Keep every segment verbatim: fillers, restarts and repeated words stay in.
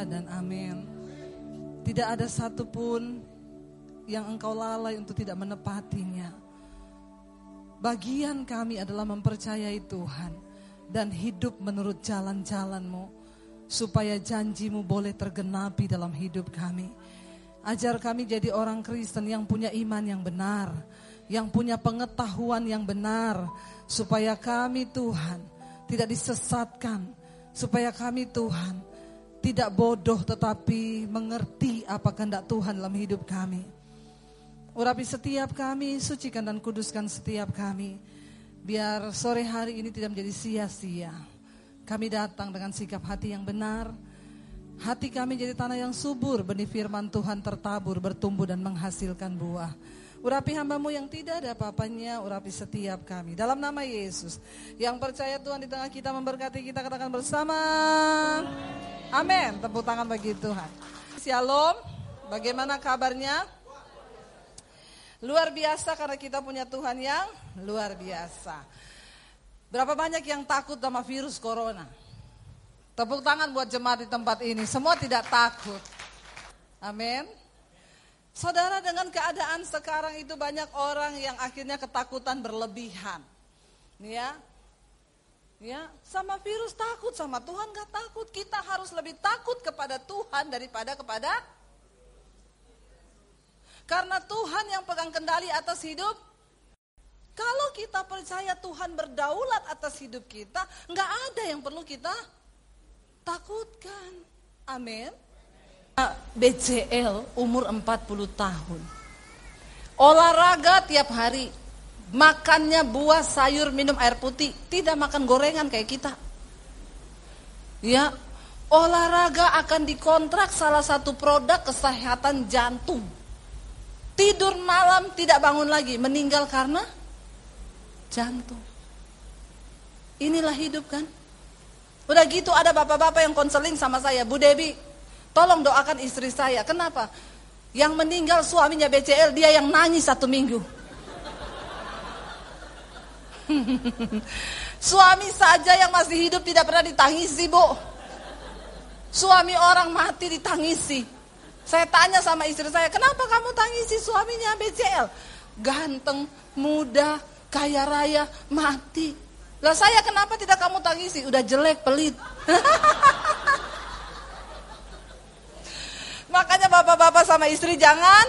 kita dan amin. Tidak ada satupun yang engkau lalai untuk tidak menepatinya. Bagian kami adalah mempercayai Tuhan dan hidup menurut jalan-jalan-Mu, supaya janji-Mu boleh tergenapi dalam hidup kami. Ajar kami jadi orang Kristen yang punya iman yang benar, yang punya pengetahuan yang benar, supaya kami Tuhan tidak disesatkan, supaya kami Tuhan tidak bodoh tetapi mengerti apa kehendak Tuhan dalam hidup kami. Urapi setiap kami, sucikan dan kuduskan setiap kami, biar sore hari ini tidak menjadi sia-sia. Kami datang dengan sikap hati yang benar. Hati kami jadi tanah yang subur, benih firman Tuhan tertabur, bertumbuh dan menghasilkan buah. Urapi hamba-Mu yang tidak ada apa-apanya, urapi setiap kami. Dalam nama Yesus, yang percaya Tuhan di tengah kita memberkati kita, katakan bersama. Amin. Tepuk tangan bagi Tuhan. Shalom, bagaimana kabarnya? Luar biasa, karena kita punya Tuhan yang luar biasa. Berapa banyak yang takut sama virus corona? Tepuk tangan buat jemaat di tempat ini. Semua tidak takut. Amin. Saudara, dengan keadaan sekarang itu banyak orang yang akhirnya ketakutan berlebihan. Ya, ya, sama virus takut, sama Tuhan gak takut. Kita harus lebih takut kepada Tuhan daripada kepada. Karena Tuhan yang pegang kendali atas hidup. Kalau kita percaya Tuhan berdaulat atas hidup kita, nggak ada yang perlu kita takutkan. Amin. B C L umur empat puluh tahun. Olahraga tiap hari. Makannya buah, sayur, minum air putih. Tidak makan gorengan kayak kita. Ya, olahraga akan dikontrak salah satu produk kesehatan jantung. Tidur malam tidak bangun lagi, meninggal karena jantung. Inilah hidup kan. Udah gitu ada bapak-bapak yang konseling sama saya, Bu Debbie, tolong doakan istri saya. Kenapa? Yang meninggal suaminya B C L, dia yang nangis satu minggu. Suami saja yang masih hidup tidak pernah ditangisi, Bu. Suami orang mati ditangisi. Saya tanya sama istri saya, kenapa kamu tangisi suaminya B C L? Ganteng, muda, kaya raya, mati. Lah saya kenapa tidak kamu tangisi? Udah jelek, pelit. Makanya bapak-bapak sama istri jangan.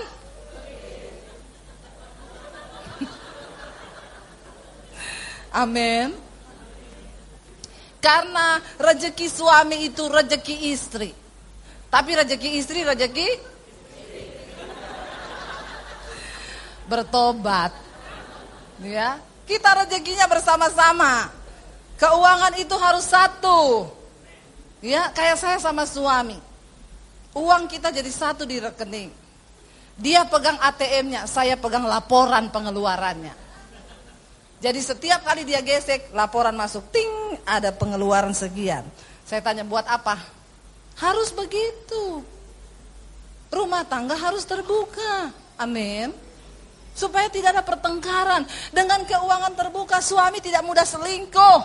Amin. Karena rezeki suami itu rezeki istri. Tapi rezeki istri rezeki bertobat. Ya, kita rezekinya bersama-sama. Keuangan itu harus satu. Ya, kayak saya sama suami. Uang kita jadi satu di rekening. Dia pegang A T M-nya, saya pegang laporan pengeluarannya. Jadi setiap kali dia gesek, laporan masuk, ting, ada pengeluaran sekian. Saya tanya, buat apa? Harus begitu. Rumah tangga harus terbuka. Amin. Supaya tidak ada pertengkaran. Dengan keuangan terbuka, suami tidak mudah selingkuh.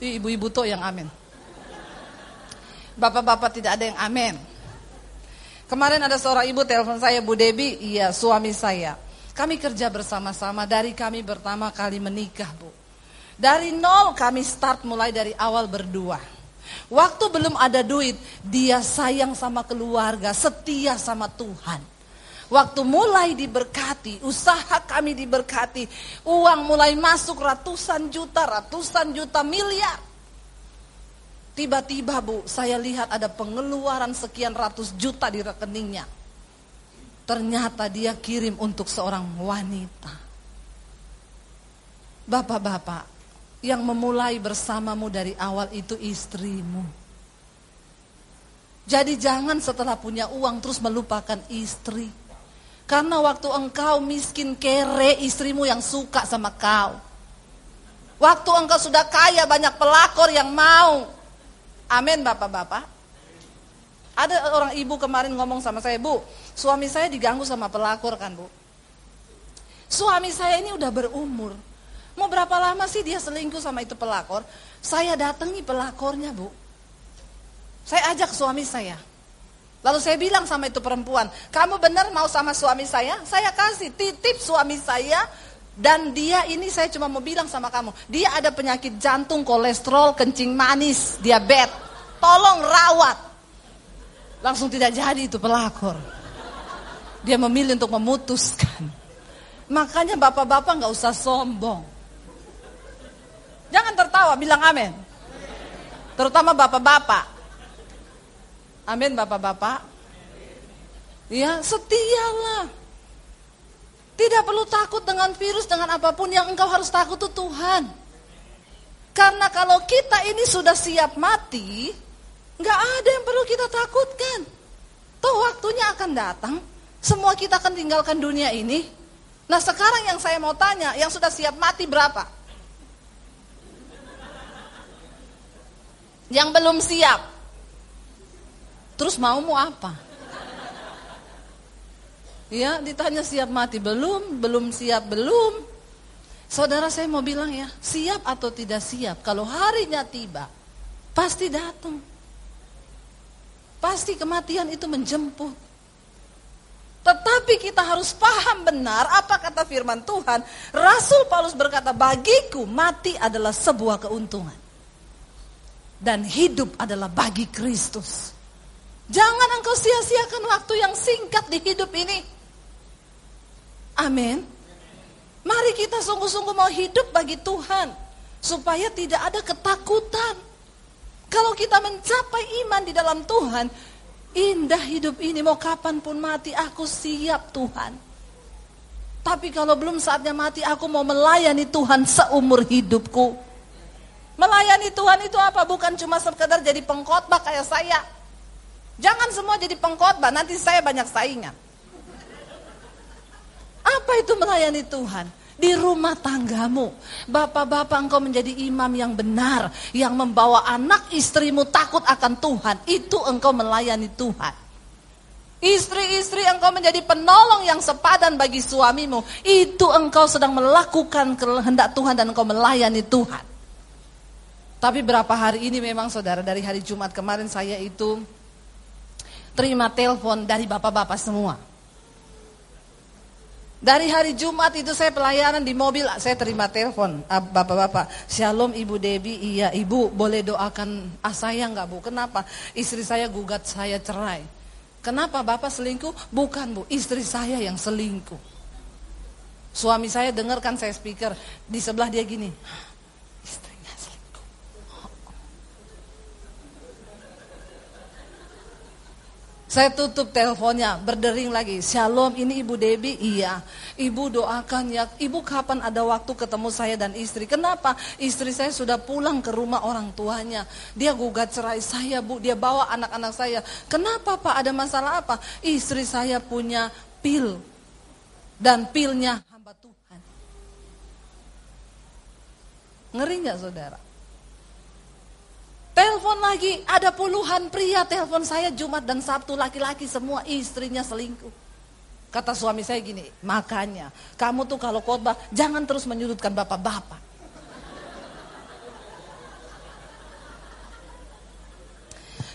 Ibu-ibu toh yang amin. Bapak-bapak tidak ada yang amin. Kemarin ada seorang ibu telepon saya, Bu Debbie, iya suami saya, kami kerja bersama-sama dari kami pertama kali menikah, Bu. Dari nol kami start, mulai dari awal berdua. Waktu belum ada duit, dia sayang sama keluarga, setia sama Tuhan. Waktu mulai diberkati, usaha kami diberkati, uang mulai masuk ratusan juta, ratusan juta miliar. Tiba-tiba, Bu, saya lihat ada pengeluaran sekian ratus juta di rekeningnya. Ternyata dia kirim untuk seorang wanita. Bapak-bapak, yang memulai bersamamu dari awal itu istrimu. Jadi jangan setelah punya uang terus melupakan istri. Karena waktu engkau miskin kere, istrimu yang suka sama kau. Waktu engkau sudah kaya, banyak pelakor yang mau. Amin, bapak-bapak. Ada orang ibu kemarin ngomong sama saya, Bu, suami saya diganggu sama pelakor kan, Bu. Suami saya ini udah berumur. Mau berapa lama sih dia selingkuh sama itu pelakor? Saya datangi pelakornya, Bu. Saya ajak suami saya. Lalu saya bilang sama itu perempuan, kamu benar mau sama suami saya? Saya kasih titip suami saya. Dan dia ini saya cuma mau bilang sama kamu, dia ada penyakit jantung, kolesterol, kencing manis, diabetes. Tolong rawat. Langsung tidak jadi itu pelakor. Dia memilih untuk memutuskan. Makanya bapak-bapak gak usah sombong. Jangan tertawa, bilang amin. Terutama bapak-bapak. Amin bapak-bapak. Ya, setialah. Tidak perlu takut dengan virus, dengan apapun. Yang engkau harus takut itu Tuhan. Karena kalau kita ini sudah siap mati, nggak ada yang perlu kita takutkan. Toh waktunya akan datang, semua kita akan tinggalkan dunia ini. Nah sekarang yang saya mau tanya, yang sudah siap mati berapa? Yang belum siap. Terus maumu apa? Ya, ditanya siap mati belum, belum siap belum. Saudara saya mau bilang ya, siap atau tidak siap, kalau harinya tiba, pasti datang. Pasti kematian itu menjemput. Tetapi kita harus paham benar apa kata firman Tuhan. Rasul Paulus berkata, bagiku mati adalah sebuah keuntungan. Dan hidup adalah bagi Kristus. Jangan engkau sia-siakan waktu yang singkat di hidup ini. Amin. Mari kita sungguh-sungguh mau hidup bagi Tuhan, supaya tidak ada ketakutan. Kalau kita mencapai iman di dalam Tuhan, indah hidup ini, mau kapan pun mati aku siap Tuhan. Tapi kalau belum saatnya mati, aku mau melayani Tuhan seumur hidupku. Melayani Tuhan itu apa? Bukan cuma sekedar jadi pengkhotbah kayak saya. Jangan semua jadi pengkhotbah, nanti saya banyak saingan. Apa itu melayani Tuhan? Di rumah tanggamu. Bapak-bapak, engkau menjadi imam yang benar, yang membawa anak istrimu takut akan Tuhan. Itu engkau melayani Tuhan. Istri-istri, engkau menjadi penolong yang sepadan bagi suamimu. Itu engkau sedang melakukan kehendak Tuhan dan engkau melayani Tuhan. Tapi berapa hari ini memang saudara, dari hari Jumat kemarin saya itu terima telepon dari bapak-bapak semua. Dari hari Jumat itu saya pelayanan di mobil, saya terima telepon bapak-bapak. Shalom Ibu Debbie, iya Ibu boleh doakan ah saya enggak Bu? Kenapa? Istri saya gugat saya cerai. Kenapa Bapak selingkuh? Bukan Bu, istri saya yang selingkuh. Suami saya dengarkan saya speaker, di sebelah dia gini, istrinya selingkuh. Oh. Saya tutup teleponnya, berdering lagi. Shalom, ini Ibu Debbie? Iya. Ibu doakan ya. Ibu kapan ada waktu ketemu saya dan istri? Kenapa? Istri saya sudah pulang ke rumah orang tuanya. Dia gugat cerai saya, Bu. Dia bawa anak-anak saya. Kenapa, Pak? Ada masalah apa? Istri saya punya pil. Dan pilnya hamba Tuhan. Ngeri gak, saudara? Telepon lagi, ada puluhan pria telepon saya Jumat dan Sabtu, laki-laki semua, istrinya selingkuh. Kata suami saya gini, makanya kamu tuh kalau khotbah jangan terus menyudutkan bapak-bapak.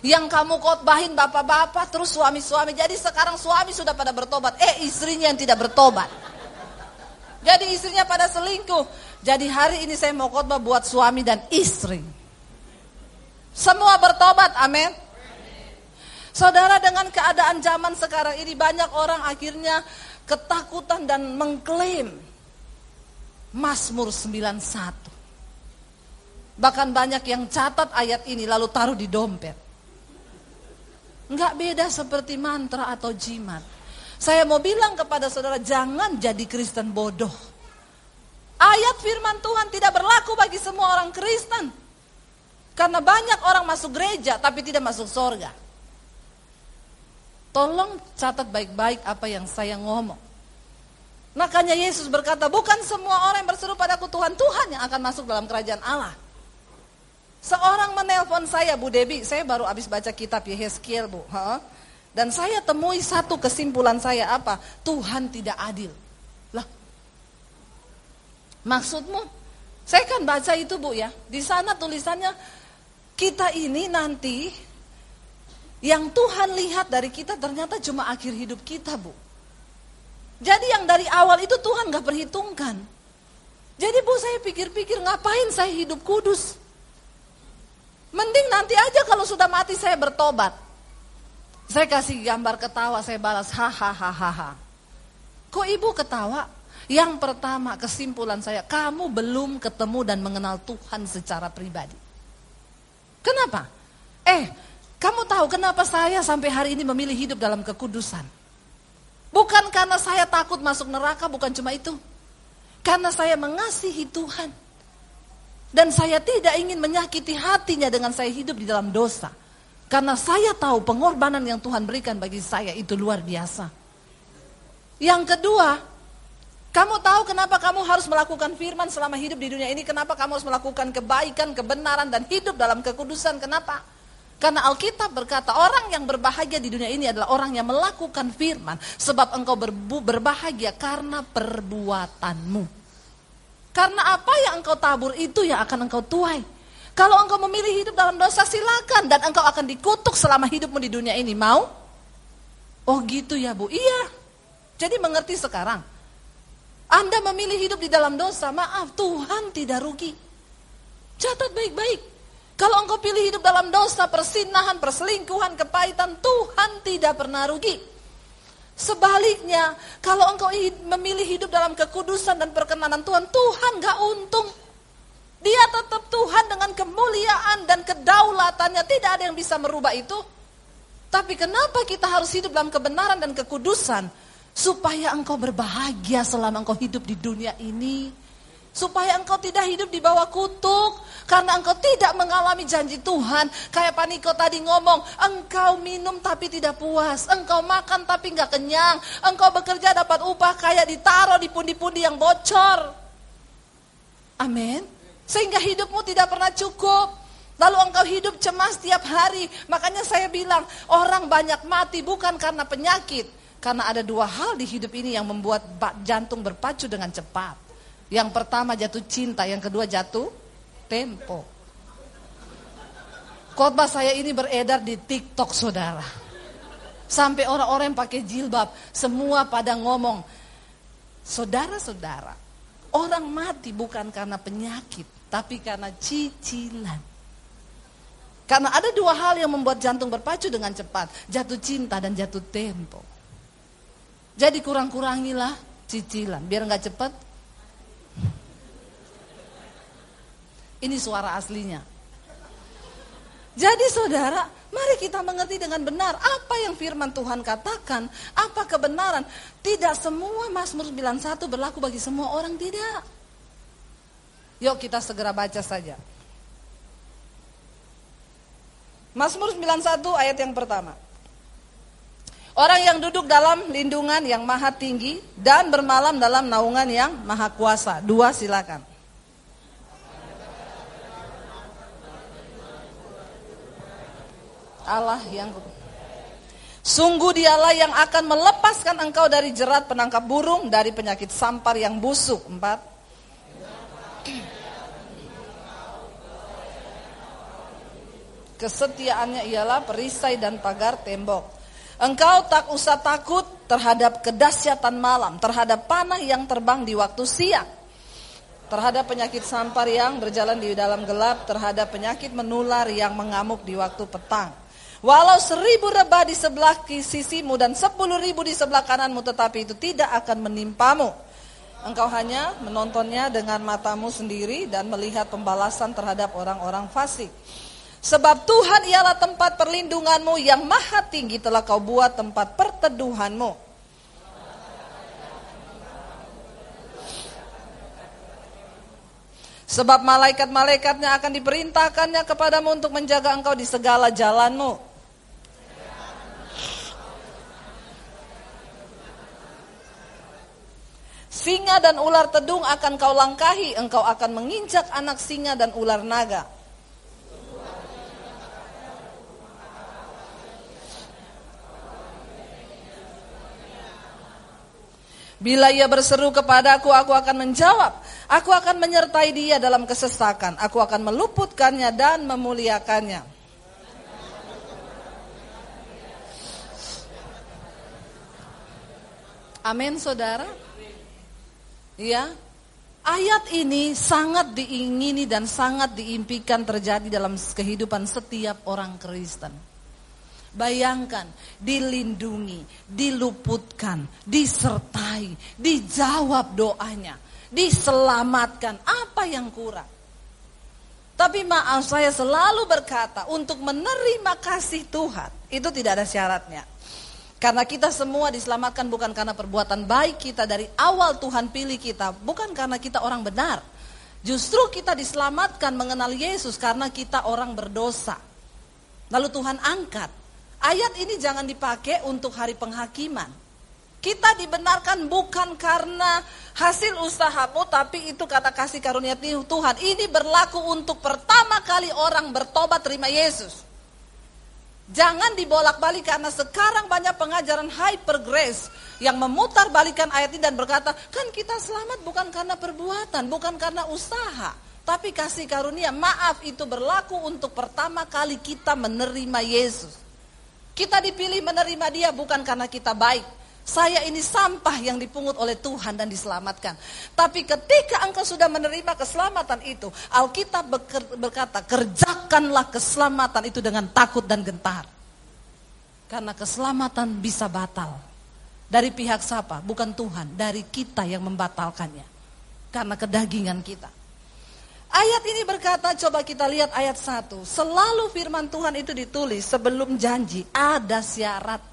Yang kamu khotbahin bapak-bapak terus suami-suami, jadi sekarang suami sudah pada bertobat, eh istrinya yang tidak bertobat. Jadi istrinya pada selingkuh. Jadi hari ini saya mau khotbah buat suami dan istri. Semua bertobat, amin. Saudara, dengan keadaan zaman sekarang ini banyak orang akhirnya ketakutan dan mengklaim Mazmur sembilan puluh satu. Bahkan banyak yang catat ayat ini lalu taruh di dompet. Enggak beda seperti mantra atau jimat. Saya mau bilang kepada saudara, jangan jadi Kristen bodoh. Ayat firman Tuhan tidak berlaku bagi semua orang Kristen. Karena banyak orang masuk gereja tapi tidak masuk sorga. Tolong catat baik-baik apa yang saya ngomong. Makanya Yesus berkata, bukan semua orang yang berseru padaku Tuhan, Tuhan yang akan masuk dalam kerajaan Allah. Seorang menelpon saya, Bu Debbie, saya baru habis baca kitab Yehezkiel, Bu. Ha? Dan saya temui satu kesimpulan saya, apa? Tuhan tidak adil. Lah, maksudmu? Saya kan baca itu Bu ya, di sana tulisannya, kita ini nanti Yang Tuhan lihat dari kita ternyata cuma akhir hidup kita, Bu. Jadi yang dari awal itu Tuhan gak perhitungkan. Jadi Bu, saya pikir-pikir, ngapain saya hidup kudus? Mending nanti aja kalau sudah mati saya bertobat. Saya kasih gambar ketawa, saya balas hahaha. Kok ibu ketawa? Yang pertama, kesimpulan saya, kamu belum ketemu dan mengenal Tuhan secara pribadi. Kenapa? Eh, kamu tahu kenapa saya sampai hari ini memilih hidup dalam kekudusan? Bukan karena saya takut masuk neraka, bukan cuma itu. Karena saya mengasihi Tuhan. Dan saya tidak ingin menyakiti hatinya dengan saya hidup di dalam dosa. Karena saya tahu pengorbanan yang Tuhan berikan bagi saya itu luar biasa. Yang kedua, kamu tahu kenapa kamu harus melakukan firman selama hidup di dunia ini? Kenapa kamu harus melakukan kebaikan, kebenaran, dan hidup dalam kekudusan? Kenapa? Karena Alkitab berkata, orang yang berbahagia di dunia ini adalah orang yang melakukan firman. Sebab engkau berbahagia karena perbuatanmu. Karena apa yang engkau tabur itu yang akan engkau tuai. Kalau engkau memilih hidup dalam dosa, silakan, dan engkau akan dikutuk selama hidupmu di dunia ini. Mau? Oh gitu ya Bu, iya. Jadi mengerti sekarang. Anda memilih hidup di dalam dosa, maaf, Tuhan tidak rugi. Catat baik-baik. Kalau engkau pilih hidup dalam dosa, persinahan, perselingkuhan, kepahitan, Tuhan tidak pernah rugi. Sebaliknya, kalau engkau memilih hidup dalam kekudusan dan perkenanan Tuhan, Tuhan gak untung. Dia tetap Tuhan dengan kemuliaan dan kedaulatannya. Tidak ada yang bisa merubah itu. Tapi kenapa kita harus hidup dalam kebenaran dan kekudusan? Supaya engkau berbahagia selama engkau hidup di dunia ini. Supaya engkau tidak hidup di bawah kutuk. Karena engkau tidak mengalami janji Tuhan. Kayak Paniko tadi ngomong, engkau minum tapi tidak puas. Engkau makan tapi gak kenyang. Engkau bekerja dapat upah kayak ditaruh di pundi-pundi yang bocor. Amin. Sehingga hidupmu tidak pernah cukup. Lalu engkau hidup cemas tiap hari. Makanya saya bilang, orang banyak mati bukan karena penyakit. Karena ada dua hal di hidup ini yang membuat jantung berpacu dengan cepat. Yang pertama jatuh cinta, yang kedua jatuh tempo. Khotbah saya ini beredar di TikTok, saudara. Sampai orang-orang yang pakai jilbab, semua pada ngomong, saudara-saudara, orang mati bukan karena penyakit, tapi karena cicilan. Karena ada dua hal yang membuat jantung berpacu dengan cepat, jatuh cinta dan jatuh tempo. Jadi kurang-kurangilah cicilan, biar gak cepat. Ini suara aslinya. Jadi saudara, mari kita mengerti dengan benar apa yang firman Tuhan katakan, apa kebenaran. Tidak semua Mazmur sembilan puluh satu berlaku bagi semua orang, tidak. Yuk kita segera baca saja. Mazmur sembilan puluh satu ayat yang pertama. Orang yang duduk dalam lindungan yang maha tinggi dan bermalam dalam naungan yang maha kuasa. Dua, silakan. Allah yang sungguh dialah yang akan melepaskan engkau dari jerat penangkap burung, dari penyakit sampar yang busuk. Empat. Kesetiaannya ialah perisai dan pagar tembok. Engkau tak usah takut terhadap kedahsyatan malam, terhadap panah yang terbang di waktu siang, terhadap penyakit sampar yang berjalan di dalam gelap, terhadap penyakit menular yang mengamuk di waktu petang. Walau seribu rebah di sebelah sisimu dan sepuluh ribu di sebelah kananmu, tetapi itu tidak akan menimpamu. Engkau hanya menontonnya dengan matamu sendiri dan melihat pembalasan terhadap orang-orang fasik. Sebab Tuhan ialah tempat perlindunganmu yang maha tinggi, telah kau buat tempat perteduhanmu. Sebab malaikat-malaikatnya akan diperintahkannya kepadamu untuk menjaga engkau di segala jalanmu. Singa dan ular tedung akan kau langkahi, engkau akan menginjak anak singa dan ular naga. Bila ia berseru kepadaku, aku akan menjawab. Aku akan menyertai dia dalam kesesakan. Aku akan meluputkannya dan memuliakannya. Amin, saudara? Ya. Ayat ini sangat diingini dan sangat diimpikan terjadi dalam kehidupan setiap orang Kristen. Bayangkan, dilindungi, diluputkan, disertai, dijawab doanya, diselamatkan. Apa yang kurang? Tapi maaf, saya selalu berkata, untuk menerima kasih Tuhan, itu tidak ada syaratnya. Karena kita semua diselamatkan bukan karena perbuatan baik kita, dari awal Tuhan pilih kita, bukan karena kita orang benar. Justru kita diselamatkan mengenal Yesus karena kita orang berdosa. Lalu Tuhan angkat. Ayat ini jangan dipakai untuk hari penghakiman. Kita dibenarkan bukan karena hasil usahamu, tapi itu kata kasih karunia Tuhan. Ini berlaku untuk pertama kali orang bertobat terima Yesus. Jangan dibolak-balik, karena sekarang banyak pengajaran hyper grace yang memutar balikan ayat ini dan berkata, kan kita selamat bukan karena perbuatan, bukan karena usaha, tapi kasih karunia. Maaf, itu berlaku untuk pertama kali kita menerima Yesus. Kita dipilih menerima dia bukan karena kita baik. Saya ini sampah yang dipungut oleh Tuhan dan diselamatkan. Tapi ketika engkau sudah menerima keselamatan itu, Alkitab berkata, kerjakanlah keselamatan itu dengan takut dan gentar. Karena keselamatan bisa batal. Dari pihak siapa? Bukan Tuhan, dari kita yang membatalkannya. Karena kedagingan kita. Ayat ini berkata, coba kita lihat ayat satu. Selalu firman Tuhan itu ditulis sebelum janji, ada syarat.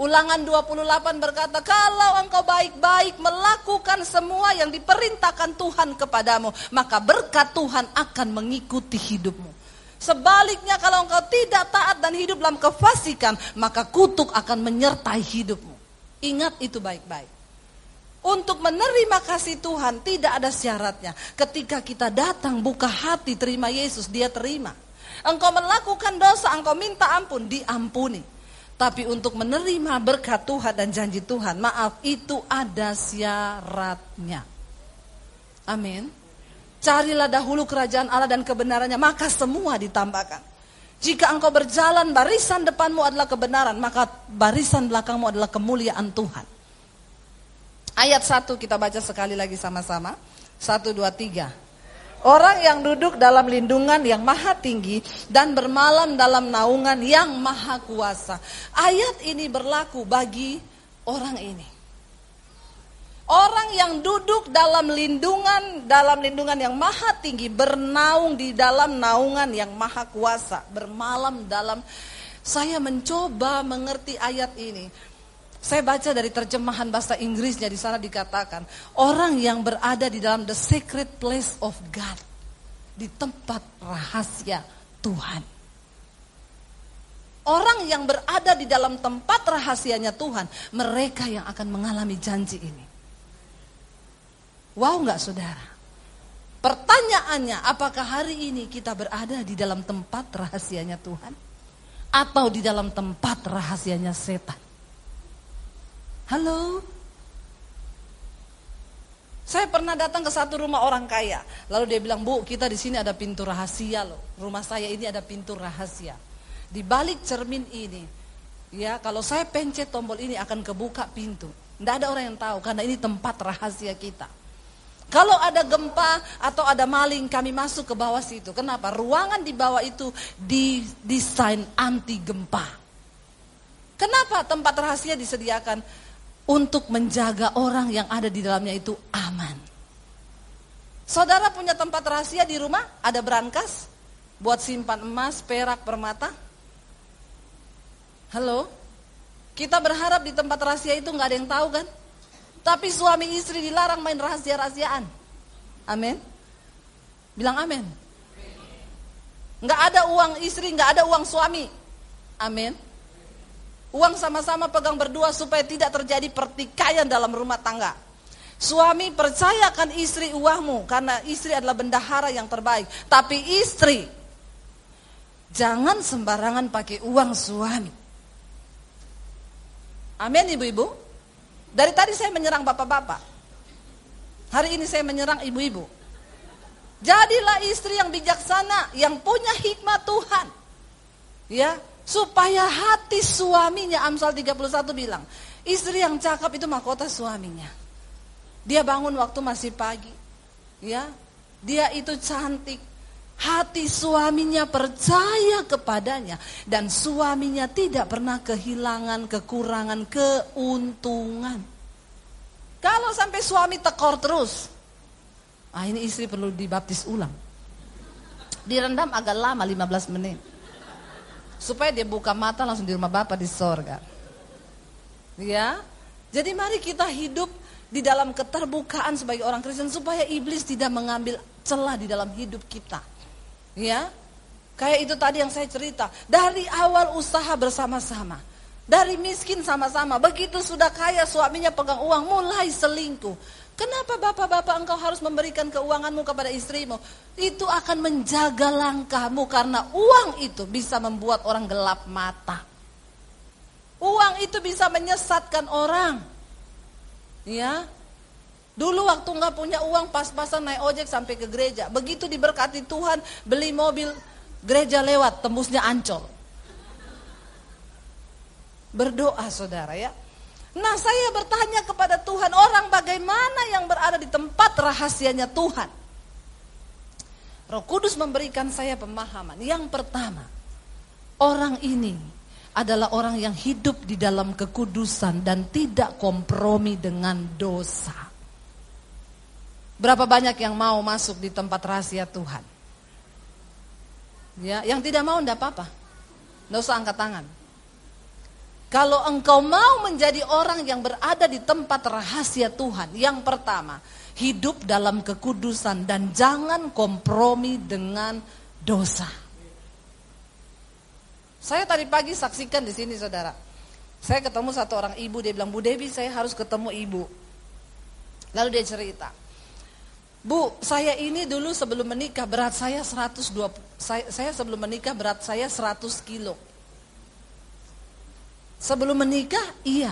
Ulangan dua puluh delapan berkata, kalau engkau baik-baik melakukan semua yang diperintahkan Tuhan kepadamu, maka berkat Tuhan akan mengikuti hidupmu. Sebaliknya, kalau engkau tidak taat dan hidup dalam kefasikan, maka kutuk akan menyertai hidupmu. Ingat itu baik-baik. Untuk menerima kasih Tuhan tidak ada syaratnya. Ketika kita datang buka hati terima Yesus, dia terima. Engkau melakukan dosa, engkau minta ampun, diampuni. Tapi untuk menerima berkat Tuhan dan janji Tuhan, maaf, itu ada syaratnya. Amin. Carilah dahulu kerajaan Allah dan kebenarannya, maka semua ditambahkan. Jika engkau berjalan, barisan depanmu adalah kebenaran, maka barisan belakangmu adalah kemuliaan Tuhan. Ayat satu kita baca sekali lagi sama-sama. Satu, dua, tiga. Orang yang duduk dalam lindungan yang maha tinggi dan bermalam dalam naungan yang maha kuasa. Ayat ini berlaku bagi orang ini. Orang yang duduk dalam lindungan, dalam lindungan yang maha tinggi, bernaung di dalam naungan yang maha kuasa, bermalam dalam. Saya mencoba mengerti ayat ini. Saya baca dari terjemahan bahasa Inggrisnya, di sana dikatakan orang yang berada di dalam the secret place of God, di tempat rahasia Tuhan. Orang yang berada di dalam tempat rahasianya Tuhan, mereka yang akan mengalami janji ini. Wow, enggak saudara? Pertanyaannya, apakah hari ini kita berada di dalam tempat rahasianya Tuhan atau di dalam tempat rahasianya setan? Halo. Saya pernah datang ke satu rumah orang kaya. Lalu dia bilang, "Bu, kita di sini ada pintu rahasia loh. Rumah saya ini ada pintu rahasia. Di balik cermin ini, ya, kalau saya pencet tombol ini akan kebuka pintu. Tidak ada orang yang tahu karena ini tempat rahasia kita. Kalau ada gempa atau ada maling, kami masuk ke bawah situ. Kenapa? Ruangan di bawah itu didesain anti gempa. Kenapa tempat rahasia disediakan?" Untuk menjaga orang yang ada di dalamnya itu aman. Saudara punya tempat rahasia di rumah? Ada brankas? Buat simpan emas, perak, permata? Halo? Kita berharap di tempat rahasia itu gak ada yang tahu kan? Tapi suami istri dilarang main rahasia-rahasiaan. Amin? Bilang amin. Gak ada uang istri, gak ada uang suami. Amin? Uang sama-sama pegang berdua supaya tidak terjadi pertikaian dalam rumah tangga. Suami, percayakan istri uangmu karena istri adalah bendahara yang terbaik. Tapi istri, jangan sembarangan pakai uang suami. Amin ibu-ibu. Dari tadi saya menyerang bapak-bapak. Hari ini saya menyerang ibu-ibu. Jadilah istri yang bijaksana, yang punya hikmat Tuhan. Ya. Supaya hati suaminya, Amsal tiga puluh satu bilang, Isriyang cakap itu mahkota suaminya. Dia bangun waktu masih pagi. Ya, dia itu cantik. Hati suaminya percaya kepadanya. Dan suaminya tidak pernah kehilangan, kekurangan, keuntungan. Kalau sampai suami tekor terus, ah ini istri perlu dibaptis ulang. Direndam agak lama, lima belas menit. Supaya dia buka mata langsung di rumah Bapa di sorga. Ya, jadi mari kita hidup di dalam keterbukaan sebagai orang Kristen. Supaya iblis tidak mengambil celah di dalam hidup kita. Ya, kayak itu tadi yang saya cerita. Dari awal usaha bersama-sama, dari miskin sama-sama. Begitu sudah kaya suaminya pegang uang, mulai selingkuh. Kenapa bapak-bapak engkau harus memberikan keuanganmu kepada istrimu? Itu akan menjaga langkahmu, karena uang itu bisa membuat orang gelap mata. Uang itu bisa menyesatkan orang. Ya, dulu waktu gak punya uang, pas-pasan naik ojek sampai ke gereja. Begitu diberkati Tuhan, beli mobil, gereja lewat, tembusnya Ancol. Berdoa saudara ya. Nah, saya bertanya kepada Tuhan, orang bagaimana yang berada di tempat rahasianya Tuhan? Roh Kudus memberikan saya pemahaman. Yang pertama, orang ini adalah orang yang hidup di dalam kekudusan dan tidak kompromi dengan dosa. Berapa banyak yang mau masuk di tempat rahasia Tuhan? Ya, yang tidak mau enggak apa-apa. Enggak usah angkat tangan. Kalau engkau mau menjadi orang yang berada di tempat rahasia Tuhan, yang pertama, hidup dalam kekudusan dan jangan kompromi dengan dosa. Saya tadi pagi saksikan di sini saudara. Saya ketemu satu orang ibu, dia bilang, "Bu Debbie, saya harus ketemu ibu." Lalu dia cerita, "Bu, saya ini dulu sebelum menikah berat saya seratus dua puluh, saya, saya sebelum menikah berat saya seratus kilo. Sebelum menikah, iya.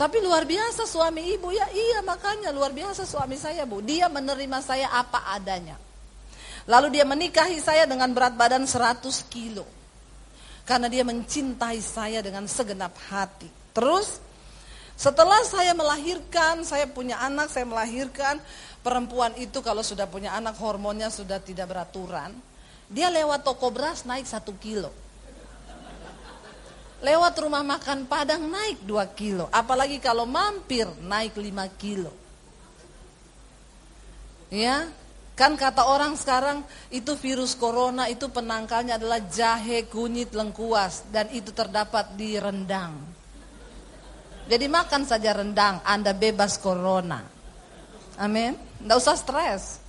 Tapi luar biasa suami ibu, ya iya makanya luar biasa suami saya, Bu. Dia menerima saya apa adanya. Lalu dia menikahi saya dengan berat badan seratus kilo. Karena dia mencintai saya dengan segenap hati. Terus, setelah saya melahirkan, saya punya anak, saya melahirkan. Perempuan itu kalau sudah punya anak, hormonnya sudah tidak beraturan. Dia lewat toko beras naik satu kilo. Lewat rumah makan Padang naik dua kilo. Apalagi kalau mampir naik lima kilo. Ya, kan kata orang sekarang itu virus corona itu penangkalnya adalah jahe, kunyit, lengkuas. Dan itu terdapat di rendang. Jadi makan saja rendang, Anda bebas corona. Amin. Enggak usah stres.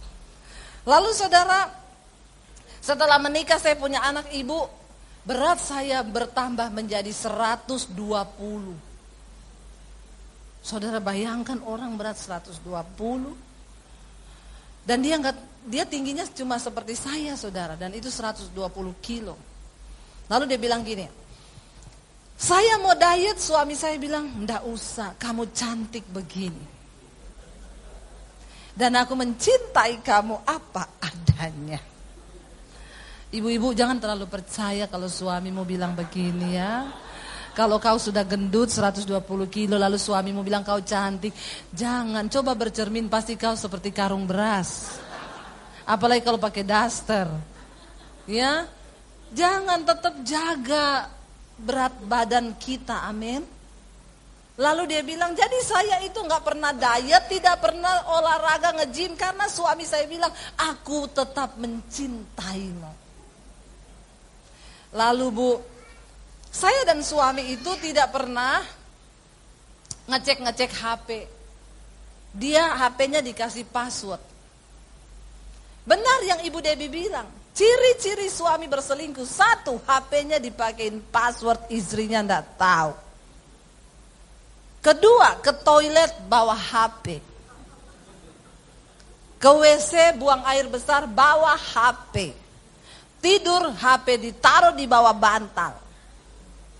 Lalu saudara, setelah menikah saya punya anak ibu, berat saya bertambah menjadi seratus dua puluh. Saudara bayangkan orang berat seratus dua puluh. Dan dia enggak, dia tingginya cuma seperti saya saudara, dan itu seratus dua puluh kilo. Lalu dia bilang gini, "Saya mau diet," suami saya bilang, "Nggak usah, kamu cantik begini. Dan aku mencintai kamu apa adanya." Ibu-ibu jangan terlalu percaya kalau suamimu bilang begini ya. Kalau kau sudah gendut seratus dua puluh kilo lalu suamimu bilang kau cantik, jangan, coba bercermin, pasti kau seperti karung beras. Apalagi kalau pakai daster. Ya, jangan, tetap jaga berat badan kita, amin. Lalu dia bilang, "Jadi saya itu gak pernah diet, tidak pernah olahraga, nge-gym, karena suami saya bilang, aku tetap mencintaimu." Lalu Bu, saya dan suami itu tidak pernah ngecek-ngecek H P. Dia H P-nya dikasih password. Benar yang Ibu Debbie bilang, ciri-ciri suami berselingkuh, satu, H P-nya dipakein password, istrinya enggak tahu. Kedua, ke toilet bawa H P. Ke W C buang air besar bawa H P. Tidur H P ditaruh di bawah bantal.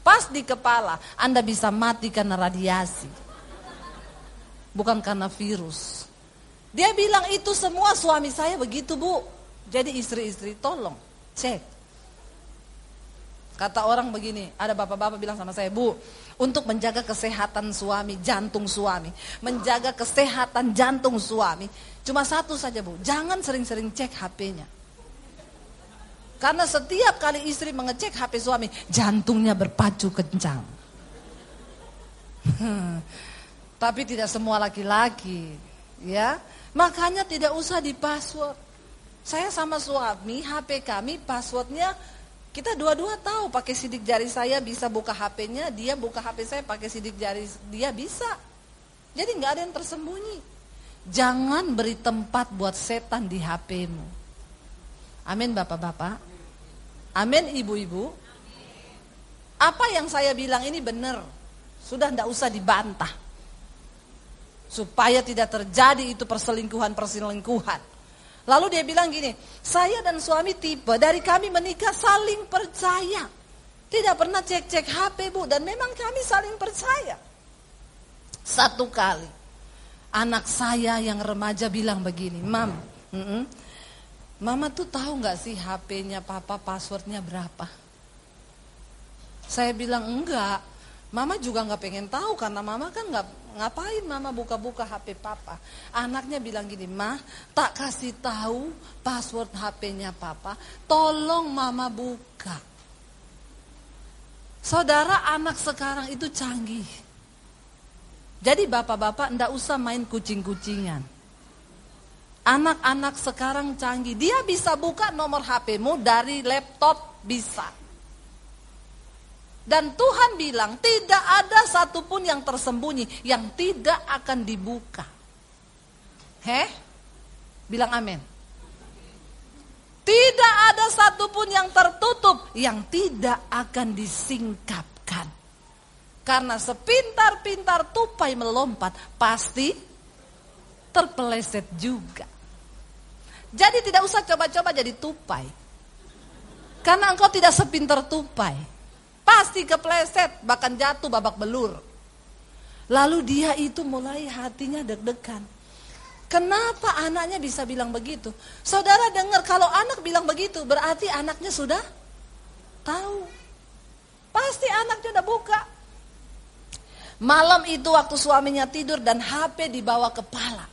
Pas di kepala, Anda bisa mati karena radiasi. Bukan karena virus. Dia bilang itu semua suami saya begitu, Bu. Jadi istri-istri tolong cek. Kata orang begini, ada bapak-bapak bilang sama saya, Bu, untuk menjaga kesehatan suami, jantung suami, menjaga kesehatan jantung suami, cuma satu saja Bu, jangan sering-sering cek H P-nya. Karena setiap kali istri mengecek H P suami, jantungnya berpacu kencang. Tapi tidak semua laki-laki, ya. Makanya tidak usah dipassword. Saya sama suami, H P kami passwordnya, kita dua-dua tahu, pakai sidik jari saya bisa buka H P-nya, dia buka H P saya pakai sidik jari dia bisa. Jadi nggak ada yang tersembunyi. Jangan beri tempat buat setan di H P-mu. Amin bapak-bapak. Amin ibu-ibu. Apa yang saya bilang ini benar. Sudah nggak usah dibantah. Supaya tidak terjadi itu perselingkuhan-perselingkuhan. Lalu dia bilang gini, saya dan suami tipe dari kami menikah saling percaya. Tidak pernah cek-cek H P Bu, dan memang kami saling percaya. Satu kali, anak saya yang remaja bilang begini, Mam, mm-mm, Mama tuh tahu gak sih H P-nya Papa passwordnya berapa? Saya bilang enggak, Mama juga gak pengen tahu karena Mama kan gak, ngapain Mama buka-buka H P Papa. Anaknya bilang gini, Ma, tak kasih tahu password H P-nya Papa, tolong Mama buka. Saudara, anak sekarang itu canggih. Jadi bapak-bapak ndak usah main kucing-kucingan. Anak-anak sekarang canggih, dia bisa buka nomor H P-mu dari laptop bisa. Dan Tuhan bilang tidak ada satupun yang tersembunyi yang tidak akan dibuka. Heh? Bilang amin. Tidak ada satupun yang tertutup yang tidak akan disingkapkan. Karena sepintar-pintar tupai melompat pasti terpeleset juga. Jadi tidak usah coba-coba jadi tupai. Karena engkau tidak sepintar tupai. Pasti kepleset, bahkan jatuh babak belur. Lalu dia itu mulai hatinya deg-degan. Kenapa anaknya bisa bilang begitu? Saudara dengar, kalau anak bilang begitu, berarti anaknya sudah tahu. Pasti anaknya udah buka. Malam itu waktu suaminya tidur dan H P di bawah kepala,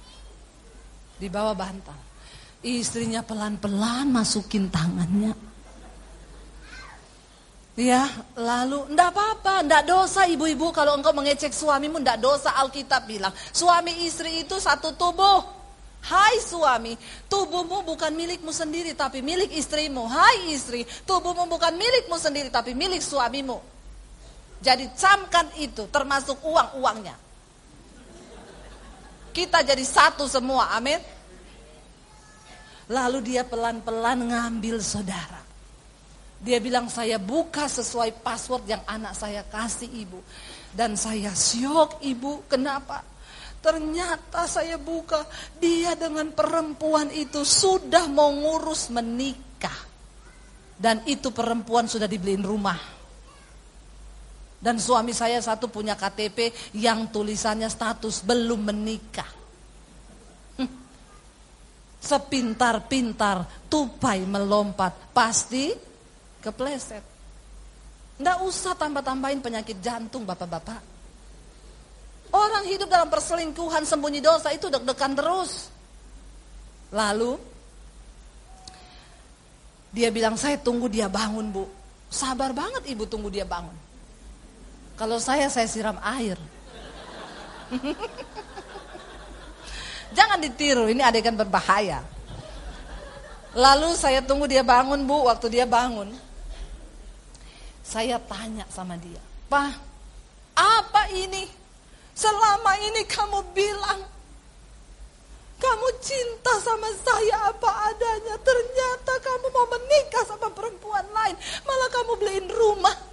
di bawah bantal. Istrinya pelan-pelan masukin tangannya. Ya, lalu enggak apa-apa, enggak dosa ibu-ibu kalau engkau mengecek suamimu, enggak dosa. Alkitab bilang, suami istri itu satu tubuh. Hai suami, tubuhmu bukan milikmu sendiri tapi milik istrimu. Hai istri, tubuhmu bukan milikmu sendiri tapi milik suamimu. Jadi camkan itu, termasuk uang-uangnya. Kita jadi satu semua, amin. Lalu dia pelan-pelan ngambil saudara. Dia bilang, saya buka sesuai password yang anak saya kasih ibu. Dan saya syok ibu, kenapa? Ternyata saya buka, dia dengan perempuan itu sudah mau ngurus menikah. Dan itu perempuan sudah dibeliin rumah. Dan suami saya satu punya K T P yang tulisannya status belum menikah. Hmm. Sepintar-pintar tupai melompat, pasti kepleset. Nggak usah tambah-tambahin penyakit jantung bapak-bapak. Orang hidup dalam perselingkuhan sembunyi dosa itu deg-degan terus. Lalu dia bilang, saya tunggu dia bangun Bu. Sabar banget ibu tunggu dia bangun. Kalau saya, saya siram air. Jangan ditiru, ini adegan berbahaya. Lalu saya tunggu dia bangun Bu. Waktu dia bangun, saya tanya sama dia, Pak, apa ini? Selama ini kamu bilang kamu cinta sama saya apa adanya. Ternyata kamu mau menikah sama perempuan lain. Malah kamu beliin rumah.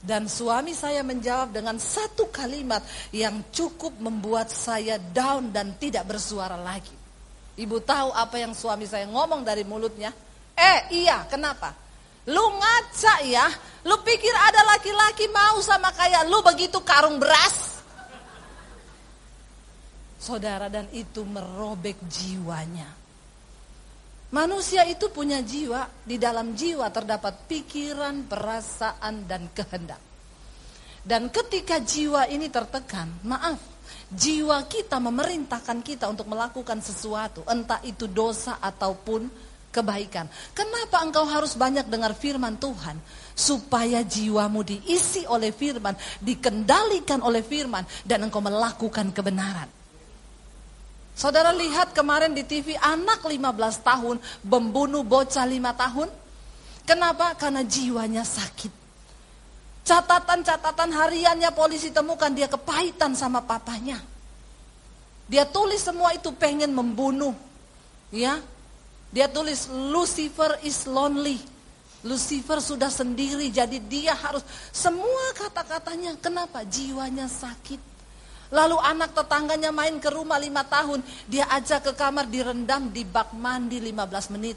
Dan suami saya menjawab dengan satu kalimat yang cukup membuat saya down dan tidak bersuara lagi. Ibu tahu apa yang suami saya ngomong dari mulutnya? Eh iya, kenapa? Lu ngaca ya? Lu pikir ada laki-laki mau sama kayak lu begitu karung beras? Saudara, dan itu merobek jiwanya. Manusia itu punya jiwa, di dalam jiwa terdapat pikiran, perasaan, dan kehendak. Dan ketika jiwa ini tertekan, maaf, jiwa kita memerintahkan kita untuk melakukan sesuatu, entah itu dosa ataupun kebaikan. Kenapa engkau harus banyak dengar firman Tuhan? Supaya jiwamu diisi oleh firman, dikendalikan oleh firman, dan engkau melakukan kebenaran. Saudara lihat kemarin di T V, anak lima belas tahun membunuh bocah lima tahun. Kenapa? Karena jiwanya sakit. Catatan-catatan hariannya polisi temukan, dia kepahitan sama papanya. Dia tulis semua itu pengen membunuh. Ya, dia tulis Lucifer is lonely. Lucifer sudah sendiri, jadi dia harus, semua kata-katanya, kenapa? Jiwanya sakit. Lalu anak tetangganya main ke rumah lima tahun, dia ajak ke kamar, direndam di bak mandi lima belas menit.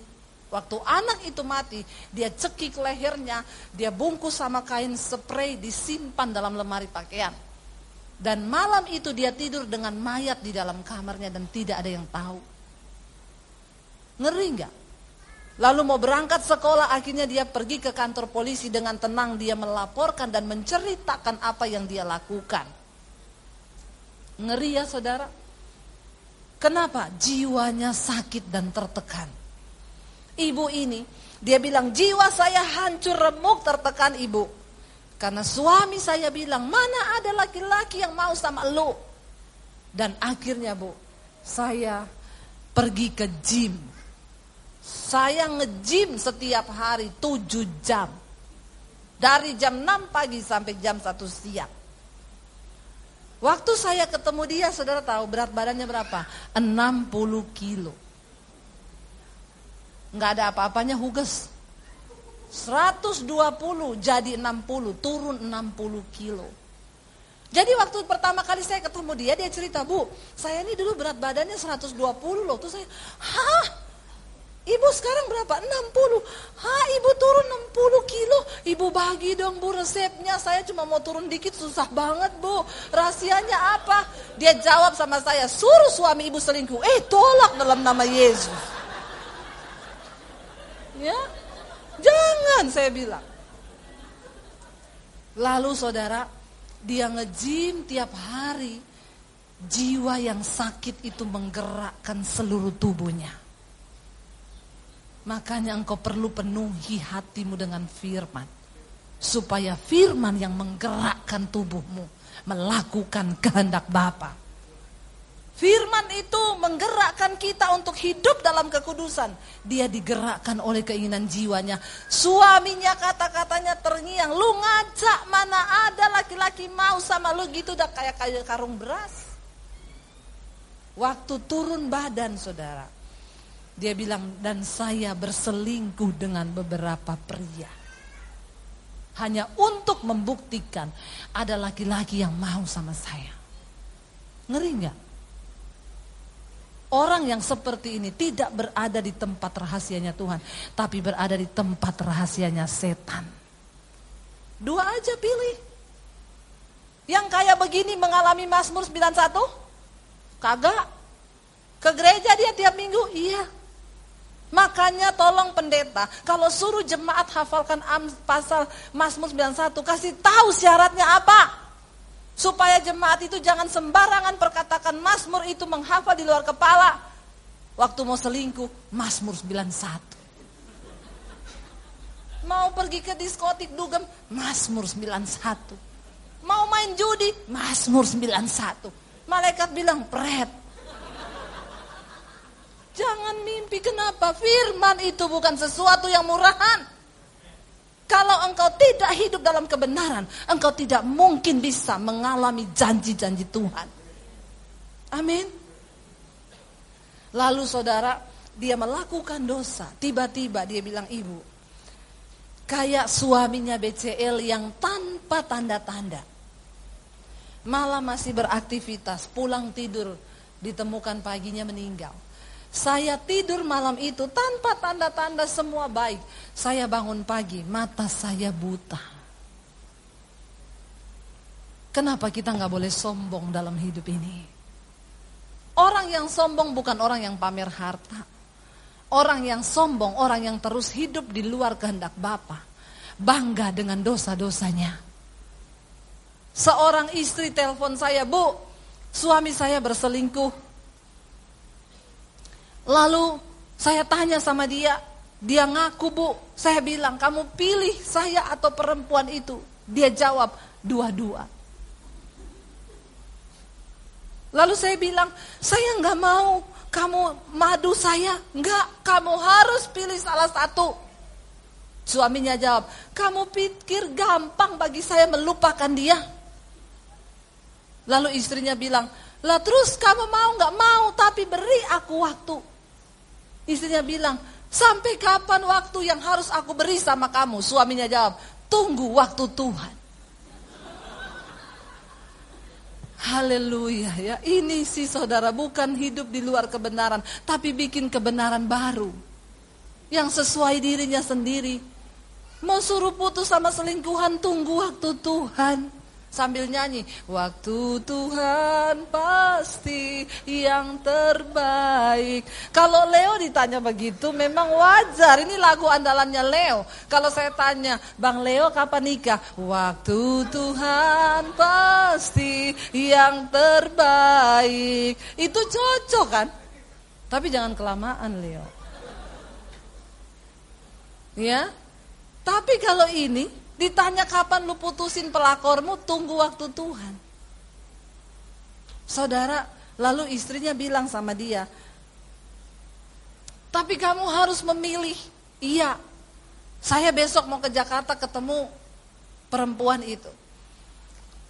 Waktu anak itu mati, dia cekik lehernya, dia bungkus sama kain spray, disimpan dalam lemari pakaian. Dan malam itu dia tidur dengan mayat di dalam kamarnya dan tidak ada yang tahu. Ngeri gak? Lalu mau berangkat sekolah, akhirnya dia pergi ke kantor polisi dengan tenang, dia melaporkan dan menceritakan apa yang dia lakukan. Ngeri ya saudara. Kenapa? Jiwanya sakit dan tertekan. Ibu ini, dia bilang jiwa saya hancur remuk, tertekan ibu. Karena suami saya bilang, mana ada laki-laki yang mau sama lu. Dan akhirnya bu, saya pergi ke gym. Saya nge-gym setiap hari tujuh jam. Dari jam enam pagi sampai jam satu siang. Waktu saya ketemu dia, saudara tahu berat badannya berapa? enam puluh kilo. Enggak ada apa-apanya, huges. seratus dua puluh jadi enam puluh, turun enam puluh kilo. Jadi waktu pertama kali saya ketemu dia, dia cerita, bu, saya ini dulu berat badannya seratus dua puluh loh. Terus saya, hah? Ibu sekarang berapa? enam puluh. Hah, ibu turun enam puluh kilo. Ibu bagi dong bu resepnya. Saya cuma mau turun dikit, susah banget bu. Rahasianya apa? Dia jawab sama saya, suruh suami ibu selingkuh. Eh, tolak dalam nama Yesus. Ya, jangan, saya bilang. Lalu saudara, dia nge-gym tiap hari. Jiwa yang sakit itu menggerakkan seluruh tubuhnya. Makanya engkau perlu penuhi hatimu dengan firman. Supaya firman yang menggerakkan tubuhmu, melakukan kehendak Bapa. Firman itu menggerakkan kita untuk hidup dalam kekudusan. Dia digerakkan oleh keinginan jiwanya. Suaminya kata-katanya terngiang, lu ngajak, mana ada laki-laki mau sama lu, gitu dah kayak kayak karung beras. Waktu turun badan saudara, dia bilang, dan saya berselingkuh dengan beberapa pria. Hanya untuk membuktikan ada laki-laki yang mau sama saya. Ngeri gak? Orang yang seperti ini tidak berada di tempat rahasianya Tuhan, tapi berada di tempat rahasianya setan. Dua aja pilih. Yang kayak begini mengalami Mazmur sembilan puluh satu? Kagak. Ke gereja dia tiap minggu? Iya. Makanya tolong pendeta, kalau suruh jemaat hafalkan pasal Mazmur sembilan puluh satu, kasih tahu syaratnya apa. Supaya jemaat itu jangan sembarangan perkatakan Mazmur itu menghafal di luar kepala. Waktu mau selingkuh, Mazmur sembilan puluh satu. Mau pergi ke diskotik dugem, Mazmur sembilan puluh satu. Mau main judi, Mazmur sembilan puluh satu. Malaikat bilang, pret. Jangan mimpi, kenapa? Firman itu bukan sesuatu yang murahan. Kalau engkau tidak hidup dalam kebenaran, engkau tidak mungkin bisa mengalami janji-janji Tuhan. Amin. Lalu saudara, dia melakukan dosa. Tiba-tiba dia bilang, ibu, kayak suaminya B C L yang tanpa tanda-tanda, malah masih beraktivitas, pulang tidur, ditemukan paginya meninggal. Saya tidur malam itu tanpa tanda-tanda semua baik. Saya bangun pagi, mata saya buta. Kenapa kita gak boleh sombong dalam hidup ini? Orang yang sombong bukan orang yang pamer harta. Orang yang sombong, orang yang terus hidup di luar kehendak Bapa, bangga dengan dosa-dosanya. Seorang istri telepon saya, "Bu, suami saya berselingkuh." Lalu saya tanya sama dia, dia ngaku, "Bu." Saya bilang, "Kamu pilih saya atau perempuan itu?" Dia jawab, "Dua-dua." Lalu saya bilang, "Saya nggak mau kamu madu saya." "Enggak, kamu harus pilih salah satu." Suaminya jawab, "Kamu pikir gampang bagi saya melupakan dia?" Lalu istrinya bilang, "Lah terus kamu mau gak mau, tapi beri aku waktu." Istrinya bilang, "Sampai kapan waktu yang harus aku beri sama kamu?" Suaminya jawab, "Tunggu waktu Tuhan." Haleluya ya. Ini sih saudara, bukan hidup di luar kebenaran, tapi bikin kebenaran baru yang sesuai dirinya sendiri. Mau suruh putus sama selingkuhan, tunggu waktu Tuhan. Sambil nyanyi, "Waktu Tuhan pasti yang terbaik." Kalau Leo ditanya begitu, memang wajar. Ini lagu andalannya Leo. Kalau saya tanya, "Bang Leo kapan nikah?" "Waktu Tuhan pasti yang terbaik." Itu cocok kan? Tapi jangan kelamaan Leo. Ya. Tapi kalau ini ditanya kapan lu putusin pelakormu, tunggu waktu Tuhan. Saudara, lalu istrinya bilang sama dia, "Tapi kamu harus memilih." "Iya, saya besok mau ke Jakarta ketemu perempuan itu."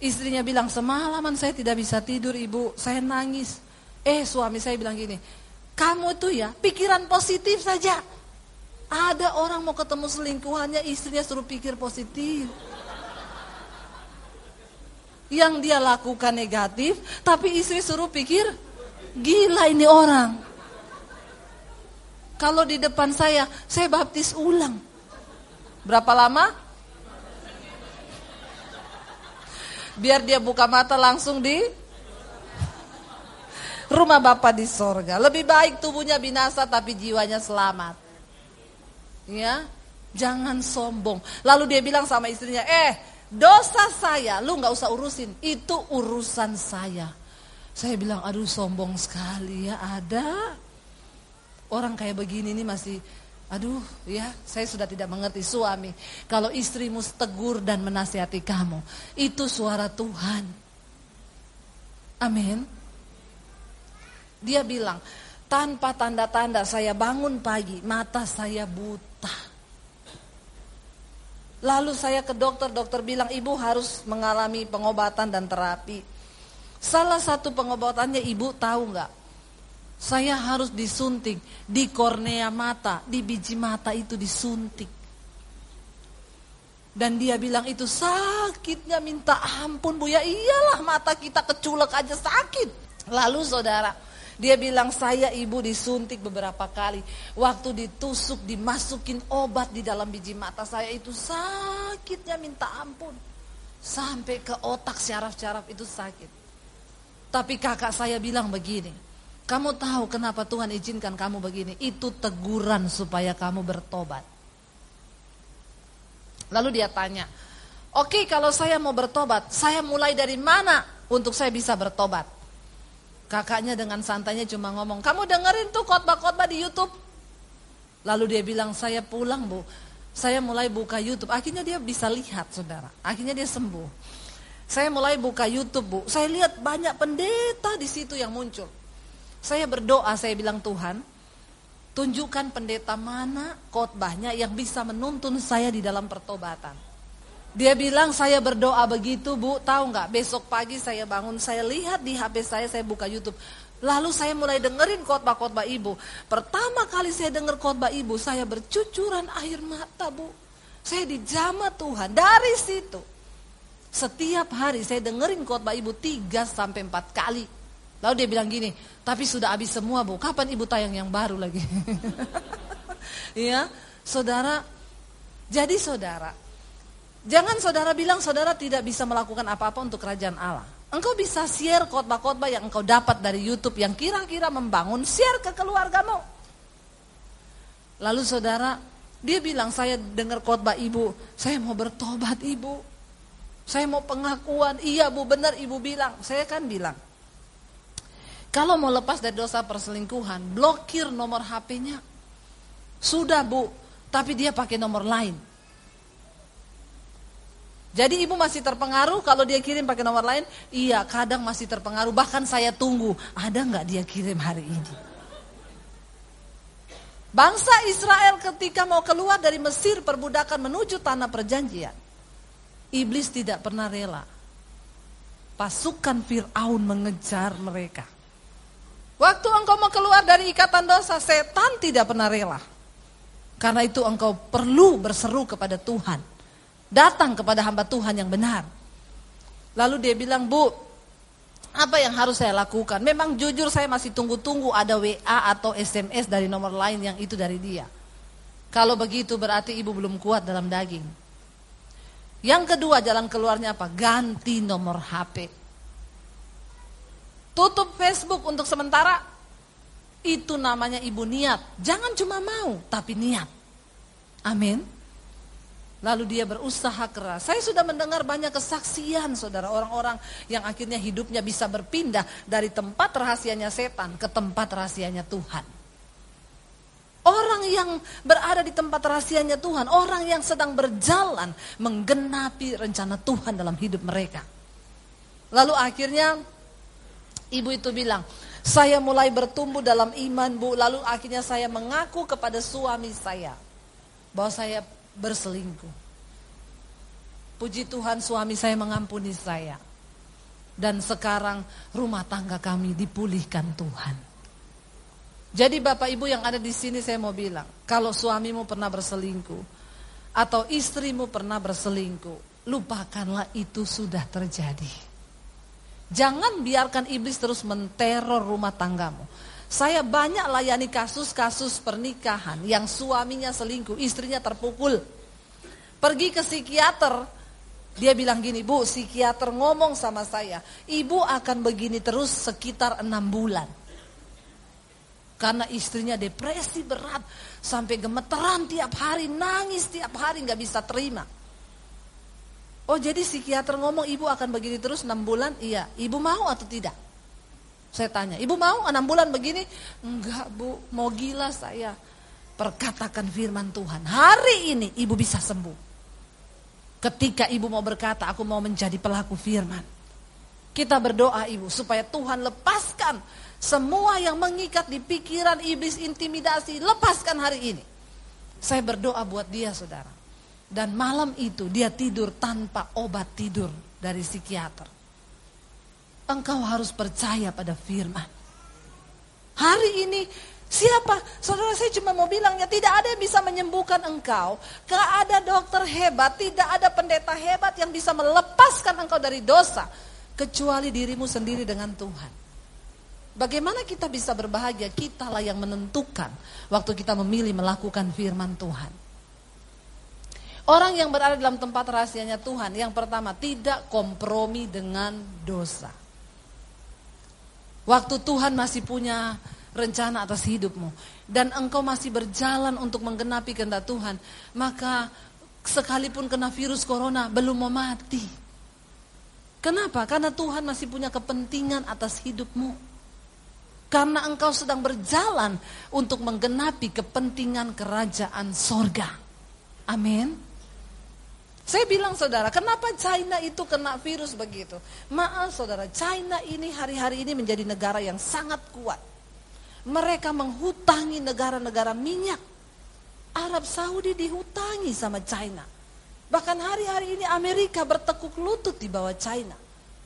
Istrinya bilang, "Semalaman saya tidak bisa tidur Ibu, saya nangis." Eh suami saya bilang gini, "Kamu tuh ya pikiran positif saja. Ada orang mau ketemu selingkuhannya, istrinya suruh pikir positif." Yang dia lakukan negatif, tapi istri suruh pikir, "Gila ini orang." Kalau di depan saya, saya baptis ulang. Berapa lama? Biar dia buka mata langsung di rumah Bapa di sorga. Lebih baik tubuhnya binasa tapi jiwanya selamat. Ya, jangan sombong. Lalu dia bilang sama istrinya, "Eh, dosa saya lu gak usah urusin, itu urusan saya." Saya bilang, "Aduh sombong sekali ya, ada orang kayak begini nih masih, aduh ya." Saya sudah tidak mengerti suami. Kalau istrimu tegur dan menasihati kamu, itu suara Tuhan. Amin. Dia bilang, "Tanpa tanda-tanda saya bangun pagi, mata saya buta." Lalu saya ke dokter, dokter bilang, "Ibu harus mengalami pengobatan dan terapi." Salah satu pengobatannya ibu tahu gak? Saya harus disuntik di kornea mata, di biji mata itu disuntik. Dan dia bilang, "Itu sakitnya minta ampun Bu." "Ya iyalah, mata kita keculek aja sakit." Lalu saudara, dia bilang, "Saya ibu disuntik beberapa kali. Waktu ditusuk, dimasukin obat di dalam biji mata saya itu sakitnya minta ampun. Sampai ke otak syaraf-syaraf itu sakit." Tapi kakak saya bilang begini, "Kamu tahu kenapa Tuhan izinkan kamu begini? Itu teguran supaya kamu bertobat." Lalu dia tanya, "Oke, kalau saya mau bertobat, saya mulai dari mana untuk saya bisa bertobat?" Kakaknya dengan santainya cuma ngomong, "Kamu dengerin tuh khotbah-khotbah di YouTube." Lalu dia bilang, "Saya pulang Bu, saya mulai buka YouTube." Akhirnya dia bisa lihat saudara, akhirnya dia sembuh. "Saya mulai buka YouTube Bu, saya lihat banyak pendeta di situ yang muncul. Saya berdoa, saya bilang, Tuhan, tunjukkan pendeta mana khotbahnya yang bisa menuntun saya di dalam pertobatan." Dia bilang, "Saya berdoa begitu Bu, tahu gak? Besok pagi saya bangun, saya lihat di H P saya, saya buka YouTube. Lalu saya mulai dengerin khotbah-khotbah Ibu. Pertama kali saya denger khotbah Ibu, saya bercucuran air mata Bu. Saya dijamah Tuhan." Dari situ, setiap hari saya dengerin khotbah Ibu tiga sampai empat kali. Lalu dia bilang gini, "Tapi sudah habis semua Bu, kapan Ibu tayang yang baru lagi?" Ya, saudara. Jadi saudara, jangan saudara bilang saudara tidak bisa melakukan apa-apa untuk kerajaan Allah. Engkau bisa share khotbah-khotbah yang engkau dapat dari YouTube yang kira-kira membangun, share ke keluargamu. Lalu saudara, dia bilang, saya dengar khotbah ibu, saya mau bertobat ibu, saya mau pengakuan. Iya bu, benar ibu bilang. Saya kan bilang, kalau mau lepas dari dosa perselingkuhan, blokir nomor H P-nya. Sudah bu, tapi dia pakai nomor lain. Jadi ibu masih terpengaruh kalau dia kirim pakai nomor lain? Iya, kadang masih terpengaruh. Bahkan saya tunggu, ada nggak dia kirim hari ini? Bangsa Israel ketika mau keluar dari Mesir perbudakan menuju tanah perjanjian, iblis tidak pernah rela. Pasukan Fir'aun mengejar mereka. Waktu engkau mau keluar dari ikatan dosa, setan tidak pernah rela. Karena itu engkau perlu berseru kepada Tuhan. Datang kepada hamba Tuhan yang benar. Lalu dia bilang, bu, apa yang harus saya lakukan? Memang jujur saya masih tunggu-tunggu ada W A atau S M S dari nomor lain yang itu dari dia. Kalau begitu berarti ibu belum kuat dalam daging. Yang kedua jalan keluarnya apa? Ganti nomor H P. Tutup Facebook untuk sementara. Itu namanya ibu niat. Jangan cuma mau, tapi niat. Amin. Lalu dia berusaha keras. Saya sudah mendengar banyak kesaksian saudara, orang-orang yang akhirnya hidupnya bisa berpindah dari tempat rahasianya setan ke tempat rahasianya Tuhan. Orang yang berada di tempat rahasianya Tuhan, orang yang sedang berjalan menggenapi rencana Tuhan dalam hidup mereka. Lalu akhirnya ibu itu bilang, saya mulai bertumbuh dalam iman bu, lalu akhirnya saya mengaku kepada suami saya bahwa saya berselingkuh. Puji Tuhan suami saya mengampuni saya. Dan sekarang rumah tangga kami dipulihkan Tuhan. Jadi Bapak Ibu yang ada di sini saya mau bilang, kalau suamimu pernah berselingkuh atau istrimu pernah berselingkuh, lupakanlah, itu sudah terjadi. Jangan biarkan iblis terus menteror rumah tanggamu. Saya banyak layani kasus-kasus pernikahan yang suaminya selingkuh, istrinya terpukul. Pergi ke psikiater, dia bilang gini, bu, psikiater ngomong sama saya, ibu akan begini terus sekitar enam bulan. Karena istrinya depresi berat, sampai gemeteran tiap hari, nangis tiap hari, gak bisa terima. Oh jadi psikiater ngomong ibu akan begini terus enam bulan, iya, ibu mau atau tidak? Saya tanya, ibu mau enam bulan begini? Enggak bu, mau gila saya. Perkatakan firman Tuhan, hari ini ibu bisa sembuh. Ketika ibu mau berkata, aku mau menjadi pelaku firman. Kita berdoa ibu, supaya Tuhan lepaskan semua yang mengikat di pikiran iblis, intimidasi, lepaskan hari ini. Saya berdoa buat dia saudara. Dan malam itu dia tidur tanpa obat tidur dari psikiater. Engkau harus percaya pada firman. Hari ini siapa? Saudara saya cuma mau bilangnya, tidak ada yang bisa menyembuhkan engkau. Tidak ada dokter hebat, tidak ada pendeta hebat yang bisa melepaskan engkau dari dosa. Kecuali dirimu sendiri dengan Tuhan. Bagaimana kita bisa berbahagia? Kitalah yang menentukan waktu kita memilih melakukan firman Tuhan. Orang yang berada dalam tempat rahasianya Tuhan, yang pertama tidak kompromi dengan dosa. Waktu Tuhan masih punya rencana atas hidupmu dan engkau masih berjalan untuk menggenapi kehendak Tuhan, maka sekalipun kena virus corona belum mau mati. Kenapa? Karena Tuhan masih punya kepentingan atas hidupmu. Karena engkau sedang berjalan untuk menggenapi kepentingan kerajaan sorga. Amin. Saya bilang saudara, kenapa China itu kena virus begitu? Maaf saudara, China ini hari-hari ini menjadi negara yang sangat kuat. Mereka menghutangi negara-negara minyak. Arab Saudi dihutangi sama China. Bahkan hari-hari ini Amerika bertekuk lutut di bawah China.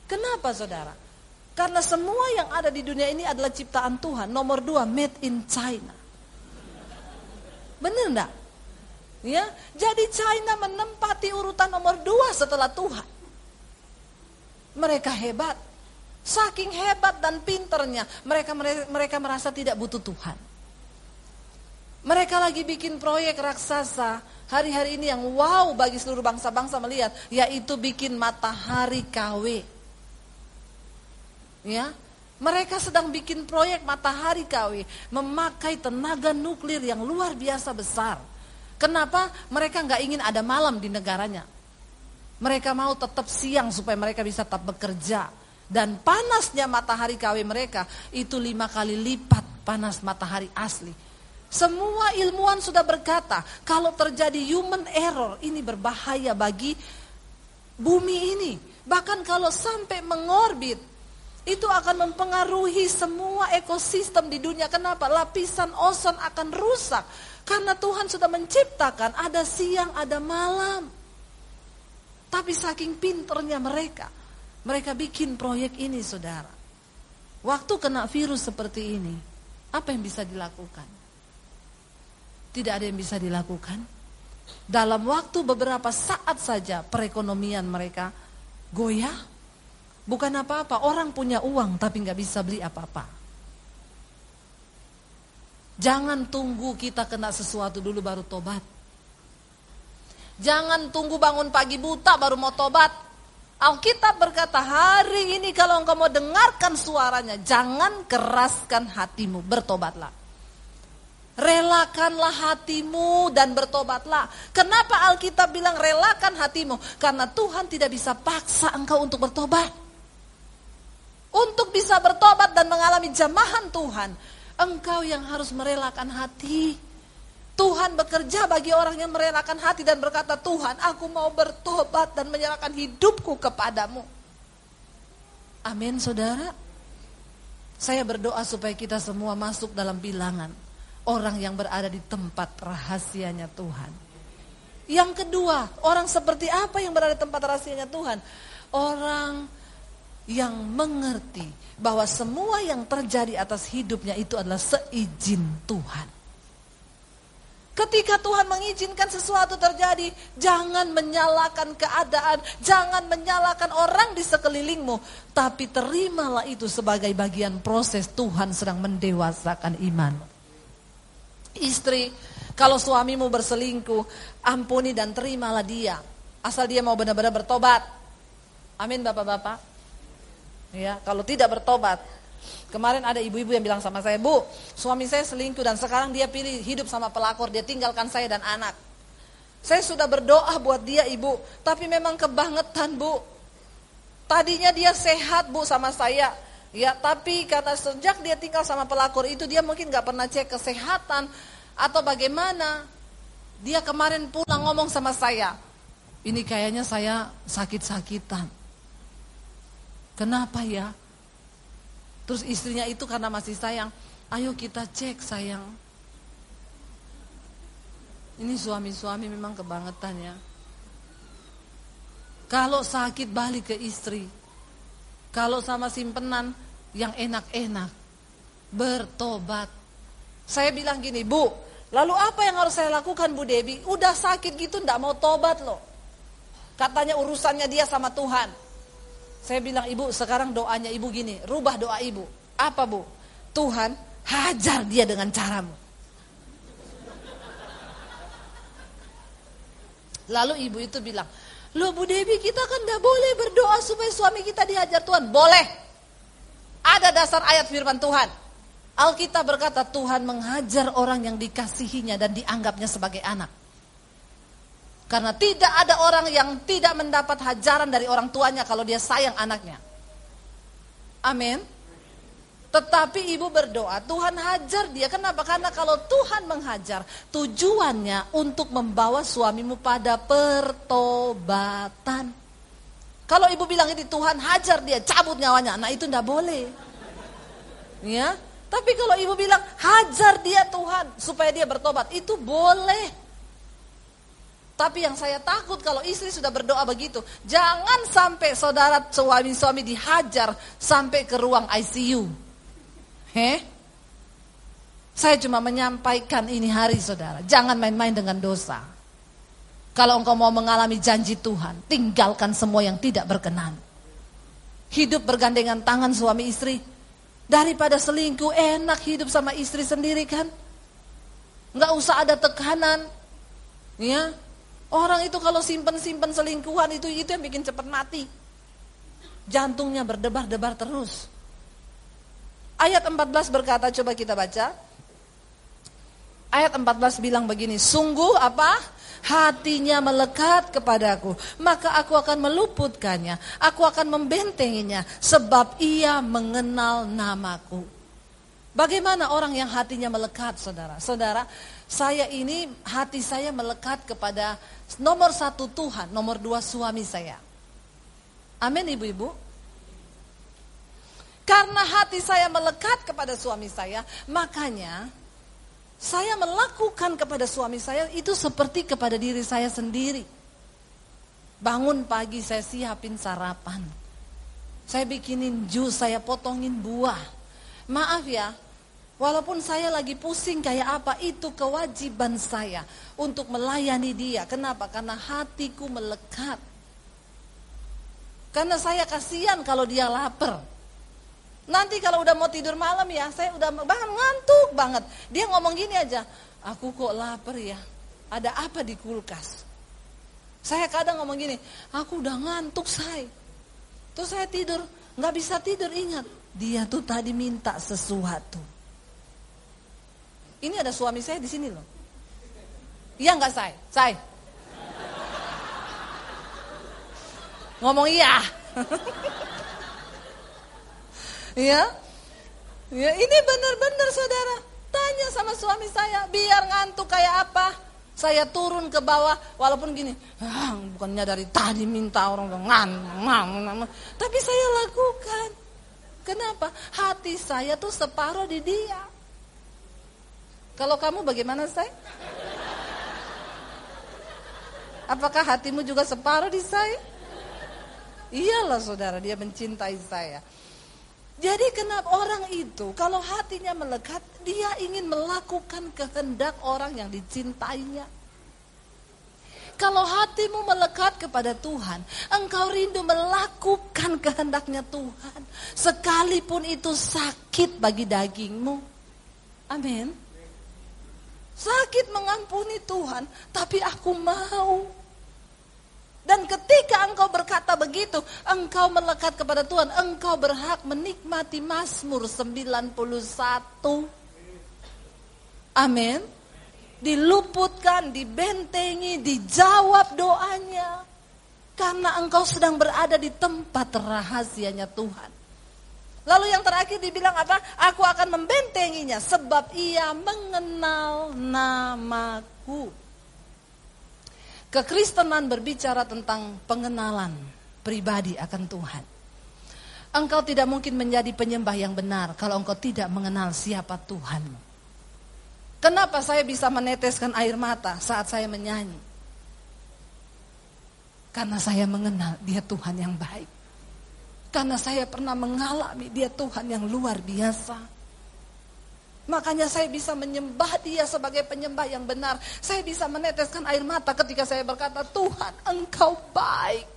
Kenapa saudara? Karena semua yang ada di dunia ini adalah ciptaan Tuhan. Nomor dua, made in China. Benar enggak? Ya, jadi China menempati urutan nomor dua setelah Tuhan. Mereka hebat, saking hebat dan pinternya, mereka mereka merasa tidak butuh Tuhan. Mereka lagi bikin proyek raksasa hari-hari ini yang wow bagi seluruh bangsa-bangsa melihat, yaitu bikin matahari K W. Ya, Mereka sedang bikin proyek matahari K W, memakai tenaga nuklir yang luar biasa besar. Kenapa? Mereka nggak ingin ada malam di negaranya. Mereka mau tetap siang supaya mereka bisa tetap bekerja. Dan panasnya matahari K W mereka itu lima kali lipat panas matahari asli. Semua ilmuwan sudah berkata, kalau terjadi human error, ini berbahaya bagi bumi ini. Bahkan kalau sampai mengorbit, itu akan mempengaruhi semua ekosistem di dunia. Kenapa? Lapisan ozon akan rusak. Karena Tuhan sudah menciptakan ada siang, ada malam. Tapi saking pinternya mereka, mereka bikin proyek ini, saudara. Waktu kena virus seperti ini, apa yang bisa dilakukan? Tidak ada yang bisa dilakukan. Dalam waktu beberapa saat saja perekonomian mereka goyah. Bukan apa-apa, orang punya uang tapi gak bisa beli apa-apa. Jangan tunggu kita kena sesuatu dulu baru tobat. Jangan tunggu bangun pagi buta baru mau tobat. Alkitab berkata, hari ini kalau engkau mau dengarkan suaranya, jangan keraskan hatimu, bertobatlah. Relakanlah hatimu dan bertobatlah. Kenapa Alkitab bilang relakan hatimu? Karena Tuhan tidak bisa paksa engkau untuk bertobat. Untuk bisa bertobat dan mengalami jamahan Tuhan, engkau yang harus merelakan hati. Tuhan bekerja bagi orang yang merelakan hati dan berkata, Tuhan, aku mau bertobat dan menyerahkan hidupku kepadamu. Amin, saudara. Saya berdoa supaya kita semua masuk dalam bilangan orang yang berada di tempat rahasianya Tuhan. Yang kedua, orang seperti apa yang berada di tempat rahasianya Tuhan? Orang yang mengerti bahwa semua yang terjadi atas hidupnya itu adalah seizin Tuhan. Ketika Tuhan mengizinkan sesuatu terjadi, jangan menyalahkan keadaan, jangan menyalahkan orang di sekelilingmu, tapi terimalah itu sebagai bagian proses Tuhan sedang mendewasakan iman. Istri, kalau suamimu berselingkuh, ampuni dan terimalah dia, asal dia mau benar-benar bertobat. Amin, bapak-bapak. Ya, kalau tidak bertobat. Kemarin ada ibu-ibu yang bilang sama saya, Bu, suami saya selingkuh dan sekarang dia pilih hidup sama pelakor, dia tinggalkan saya dan anak. Saya sudah berdoa buat dia, Ibu, tapi memang kebangetan, Bu. Tadinya dia sehat, Bu, sama saya. Ya, tapi karena sejak dia tinggal sama pelakor itu, dia mungkin gak pernah cek kesehatan atau bagaimana. Dia kemarin pulang ngomong sama saya, ini kayaknya saya sakit-sakitan. Kenapa ya? Terus istrinya itu karena masih sayang, ayo kita cek sayang. Ini suami-suami memang kebangetan ya. Kalau sakit balik ke istri. Kalau sama simpenan yang enak-enak, bertobat. Saya bilang gini, Bu, lalu apa yang harus saya lakukan, Bu Debbie? Udah sakit gitu gak mau tobat loh. Katanya urusannya dia sama Tuhan. Saya bilang, Ibu, sekarang doanya Ibu gini, rubah doa Ibu. Apa, Bu? Tuhan, hajar dia dengan caramu. Lalu ibu itu bilang, loh Bu Debbie, kita kan gak boleh berdoa supaya suami kita dihajar Tuhan. Boleh. Ada dasar ayat firman Tuhan. Alkitab berkata, Tuhan menghajar orang yang dikasihinya dan dianggapnya sebagai anak. Karena tidak ada orang yang tidak mendapat hajaran dari orang tuanya kalau dia sayang anaknya. Amin. Tetapi ibu berdoa, Tuhan hajar dia. Kenapa? Karena kalau Tuhan menghajar, tujuannya untuk membawa suamimu pada pertobatan. Kalau ibu bilang ini Tuhan hajar dia, cabut nyawanya, nah itu tidak boleh. Ya. Tapi kalau ibu bilang hajar dia Tuhan supaya dia bertobat, itu boleh. Tapi yang saya takut kalau istri sudah berdoa begitu, jangan sampai saudara suami-suami dihajar sampai ke ruang I C U. Heh? Saya cuma menyampaikan ini hari saudara, jangan main-main dengan dosa. Kalau engkau mau mengalami janji Tuhan, tinggalkan semua yang tidak berkenan. Hidup bergandengan tangan suami istri, daripada selingkuh enak hidup sama istri sendiri kan? Nggak usah ada tekanan, ya? Orang itu kalau simpen-simpen selingkuhan itu itu yang bikin cepat mati. Jantungnya berdebar-debar terus. Ayat empat belas berkata, coba kita baca. Ayat empat belas bilang begini, sungguh apa? Hatinya melekat kepadaku, maka aku akan meluputkannya, aku akan membentenginya, sebab ia mengenal namaku. Bagaimana orang yang hatinya melekat, saudara? Saudara, saya ini, hati saya melekat kepada nomor satu Tuhan, nomor dua suami saya. Amin ibu-ibu? Karena hati saya melekat kepada suami saya, makanya saya melakukan kepada suami saya itu seperti kepada diri saya sendiri. Bangun pagi saya siapin sarapan. Saya bikinin jus, saya potongin buah. Maaf ya, walaupun saya lagi pusing kayak apa, itu kewajiban saya untuk melayani dia. Kenapa? Karena hatiku melekat. Karena saya kasihan kalau dia lapar. Nanti kalau udah mau tidur malam ya, saya udah bahkan ngantuk banget. Dia ngomong gini aja, aku kok lapar ya, ada apa di kulkas? Saya kadang ngomong gini, aku udah ngantuk say. Terus saya tidur, gak bisa tidur, ingat. Dia tuh tadi minta sesuatu. Ini ada suami saya di sini loh. Iya gak say? Say? Ngomong iya. Ya, ya ini benar-benar saudara. Tanya sama suami saya, biar ngantuk kayak apa. Saya turun ke bawah, walaupun gini, ah, bukannya dari tadi minta orang ngantuk, tapi saya lakukan. Kenapa? Hati saya tuh separuh di dia. Kalau kamu bagaimana saya? Apakah hatimu juga separuh di saya? Iyalah saudara, dia mencintai saya. Jadi kenapa orang itu kalau hatinya melekat, dia ingin melakukan kehendak orang yang dicintainya. Kalau hatimu melekat kepada Tuhan, engkau rindu melakukan kehendaknya Tuhan, sekalipun itu sakit bagi dagingmu. Amin. Sakit mengampuni Tuhan, tapi aku mau. Dan ketika engkau berkata begitu, engkau melekat kepada Tuhan, engkau berhak menikmati Mazmur sembilan puluh satu. Amin. Diluputkan, dibentengi, dijawab doanya. Karena engkau sedang berada di tempat rahasianya Tuhan. Lalu yang terakhir dibilang apa? Aku akan membentenginya sebab ia mengenal namaku. Kekristenan berbicara tentang pengenalan pribadi akan Tuhan. Engkau tidak mungkin menjadi penyembah yang benar kalau engkau tidak mengenal siapa Tuhanmu. Kenapa saya bisa meneteskan air mata saat saya menyanyi? Karena saya mengenal dia Tuhan yang baik. Karena saya pernah mengalami dia Tuhan yang luar biasa. Makanya saya bisa menyembah dia sebagai penyembah yang benar. Saya bisa meneteskan air mata ketika saya berkata, Tuhan engkau baik.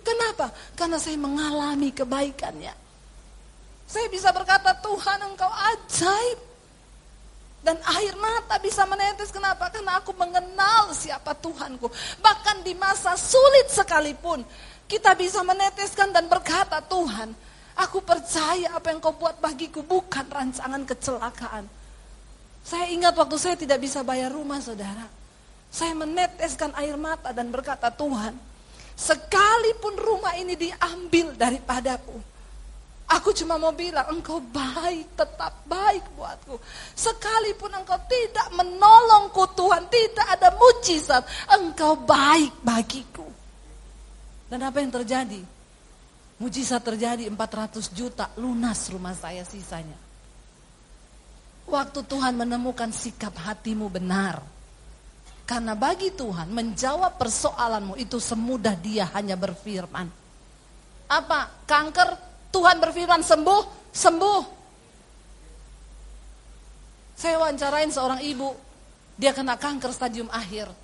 Kenapa? Karena saya mengalami kebaikannya. Saya bisa berkata, Tuhan engkau ajaib. Dan air mata bisa menetes, kenapa? Karena aku mengenal siapa Tuhanku. Bahkan di masa sulit sekalipun, kita bisa meneteskan dan berkata, Tuhan, aku percaya apa yang kau buat bagiku bukan rancangan kecelakaan. Saya ingat waktu saya tidak bisa bayar rumah saudara. Saya meneteskan air mata dan berkata, Tuhan, sekalipun rumah ini diambil daripadaku, aku cuma mau bilang engkau baik, tetap baik buatku. Sekalipun engkau tidak menolongku Tuhan, tidak ada mujizat, engkau baik bagiku. Dan apa yang terjadi? Mujizat terjadi, empat ratus juta lunas rumah saya sisanya. Waktu Tuhan menemukan sikap hatimu benar. Karena bagi Tuhan menjawab persoalanmu itu semudah dia hanya berfirman. Apa? Kanker, Tuhan berfirman sembuh, sembuh. Saya wawancarain seorang ibu, dia kena kanker stadium akhir.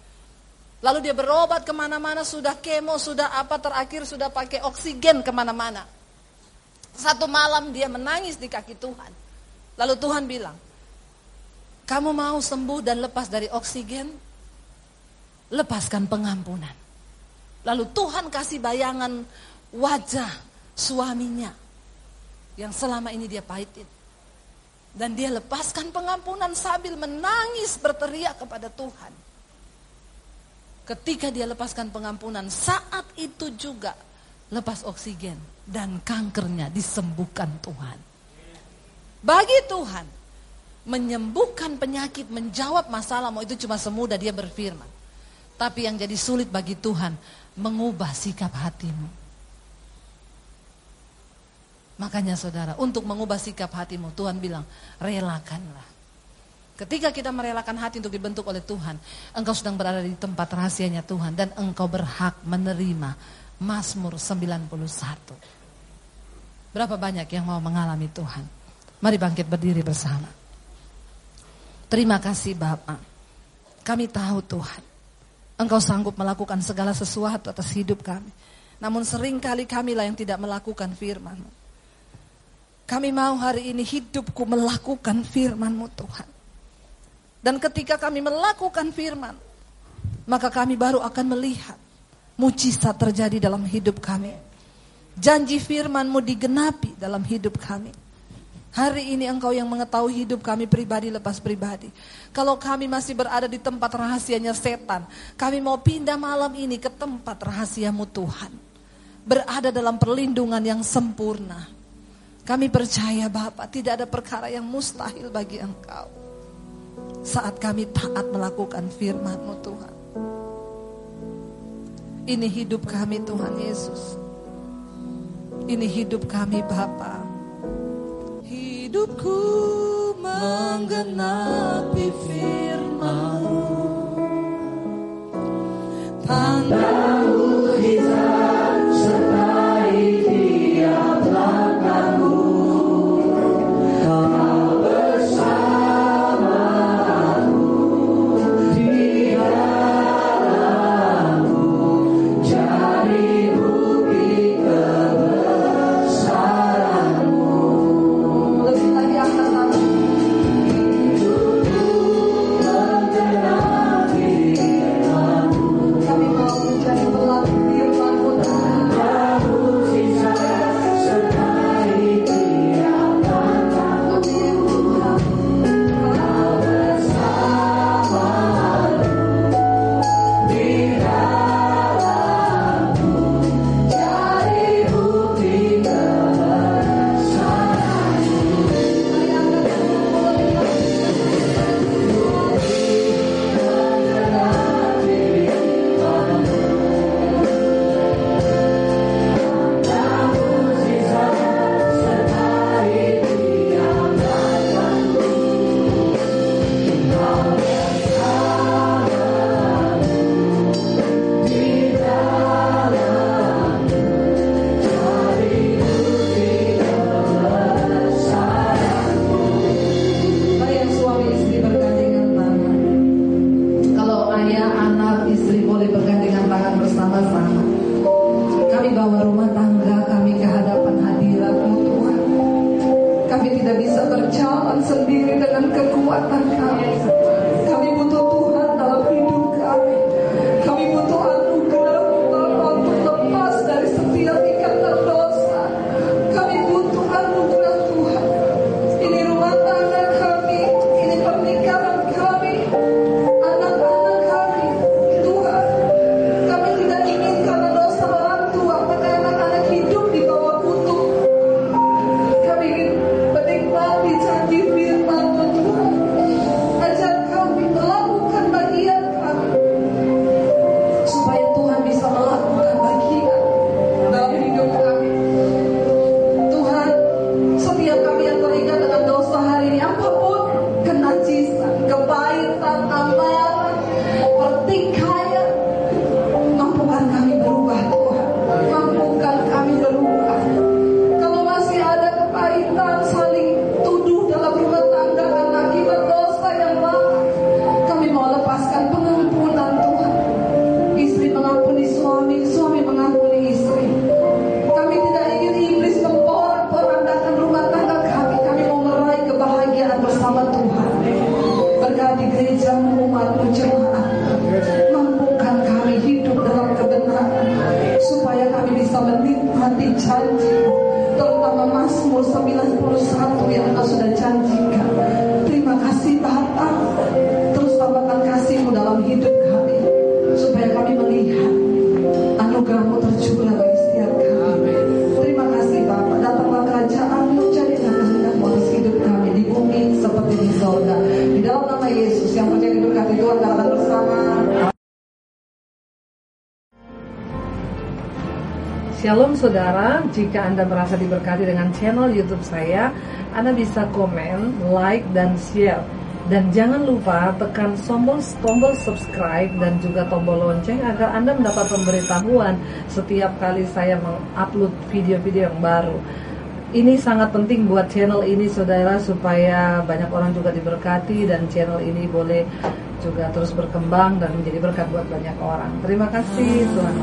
Lalu dia berobat kemana-mana, sudah kemo, sudah apa, terakhir sudah pakai oksigen kemana-mana. Satu malam dia menangis di kaki Tuhan. Lalu Tuhan bilang, kamu mau sembuh dan lepas dari oksigen? Lepaskan pengampunan. Lalu Tuhan kasih bayangan wajah suaminya yang selama ini dia pahitin. Dan dia lepaskan pengampunan sambil menangis berteriak kepada Tuhan. Ketika dia lepaskan pengampunan, saat itu juga lepas oksigen dan kankernya disembuhkan Tuhan. Bagi Tuhan, menyembuhkan penyakit, menjawab masalah, mau itu cuma semudah dia berfirman. Tapi yang jadi sulit bagi Tuhan, mengubah sikap hatimu. Makanya saudara, untuk mengubah sikap hatimu, Tuhan bilang, relakanlah. Ketika kita merelakan hati untuk dibentuk oleh Tuhan, engkau sedang berada di tempat rahasianya Tuhan, dan engkau berhak menerima Mazmur sembilan puluh satu. Berapa banyak yang mau mengalami Tuhan? Mari bangkit berdiri bersama. Terima kasih Bapa. Kami tahu Tuhan, engkau sanggup melakukan segala sesuatu atas hidup kami. Namun seringkali kamilah yang tidak melakukan firman-Mu. Kami mau hari ini hidupku melakukan firman-Mu Tuhan. Dan ketika kami melakukan firman, maka kami baru akan melihat mujizat terjadi dalam hidup kami. Janji firman-Mu digenapi dalam hidup kami. Hari ini engkau yang mengetahui hidup kami pribadi lepas pribadi. Kalau kami masih berada di tempat rahasianya setan, kami mau pindah malam ini ke tempat rahasiamu Tuhan. Berada dalam perlindungan yang sempurna. Kami percaya Bapa, tidak ada perkara yang mustahil bagi engkau. Saat kami taat melakukan firman-Mu Tuhan. Ini hidup kami Tuhan Yesus. Ini hidup kami Bapa. Hidupku menggenapi firman-Mu. Tanda mukjizat sertai tiap langkahku. Thank you. Shalom saudara, jika Anda merasa diberkati dengan channel YouTube saya, Anda bisa komen, like, dan share. Dan jangan lupa tekan tombol, tombol subscribe dan juga tombol lonceng agar Anda mendapat pemberitahuan setiap kali saya mengupload video-video yang baru. Ini sangat penting buat channel ini saudara, supaya banyak orang juga diberkati dan channel ini boleh juga terus berkembang dan menjadi berkat buat banyak orang. Terima kasih Tuhan.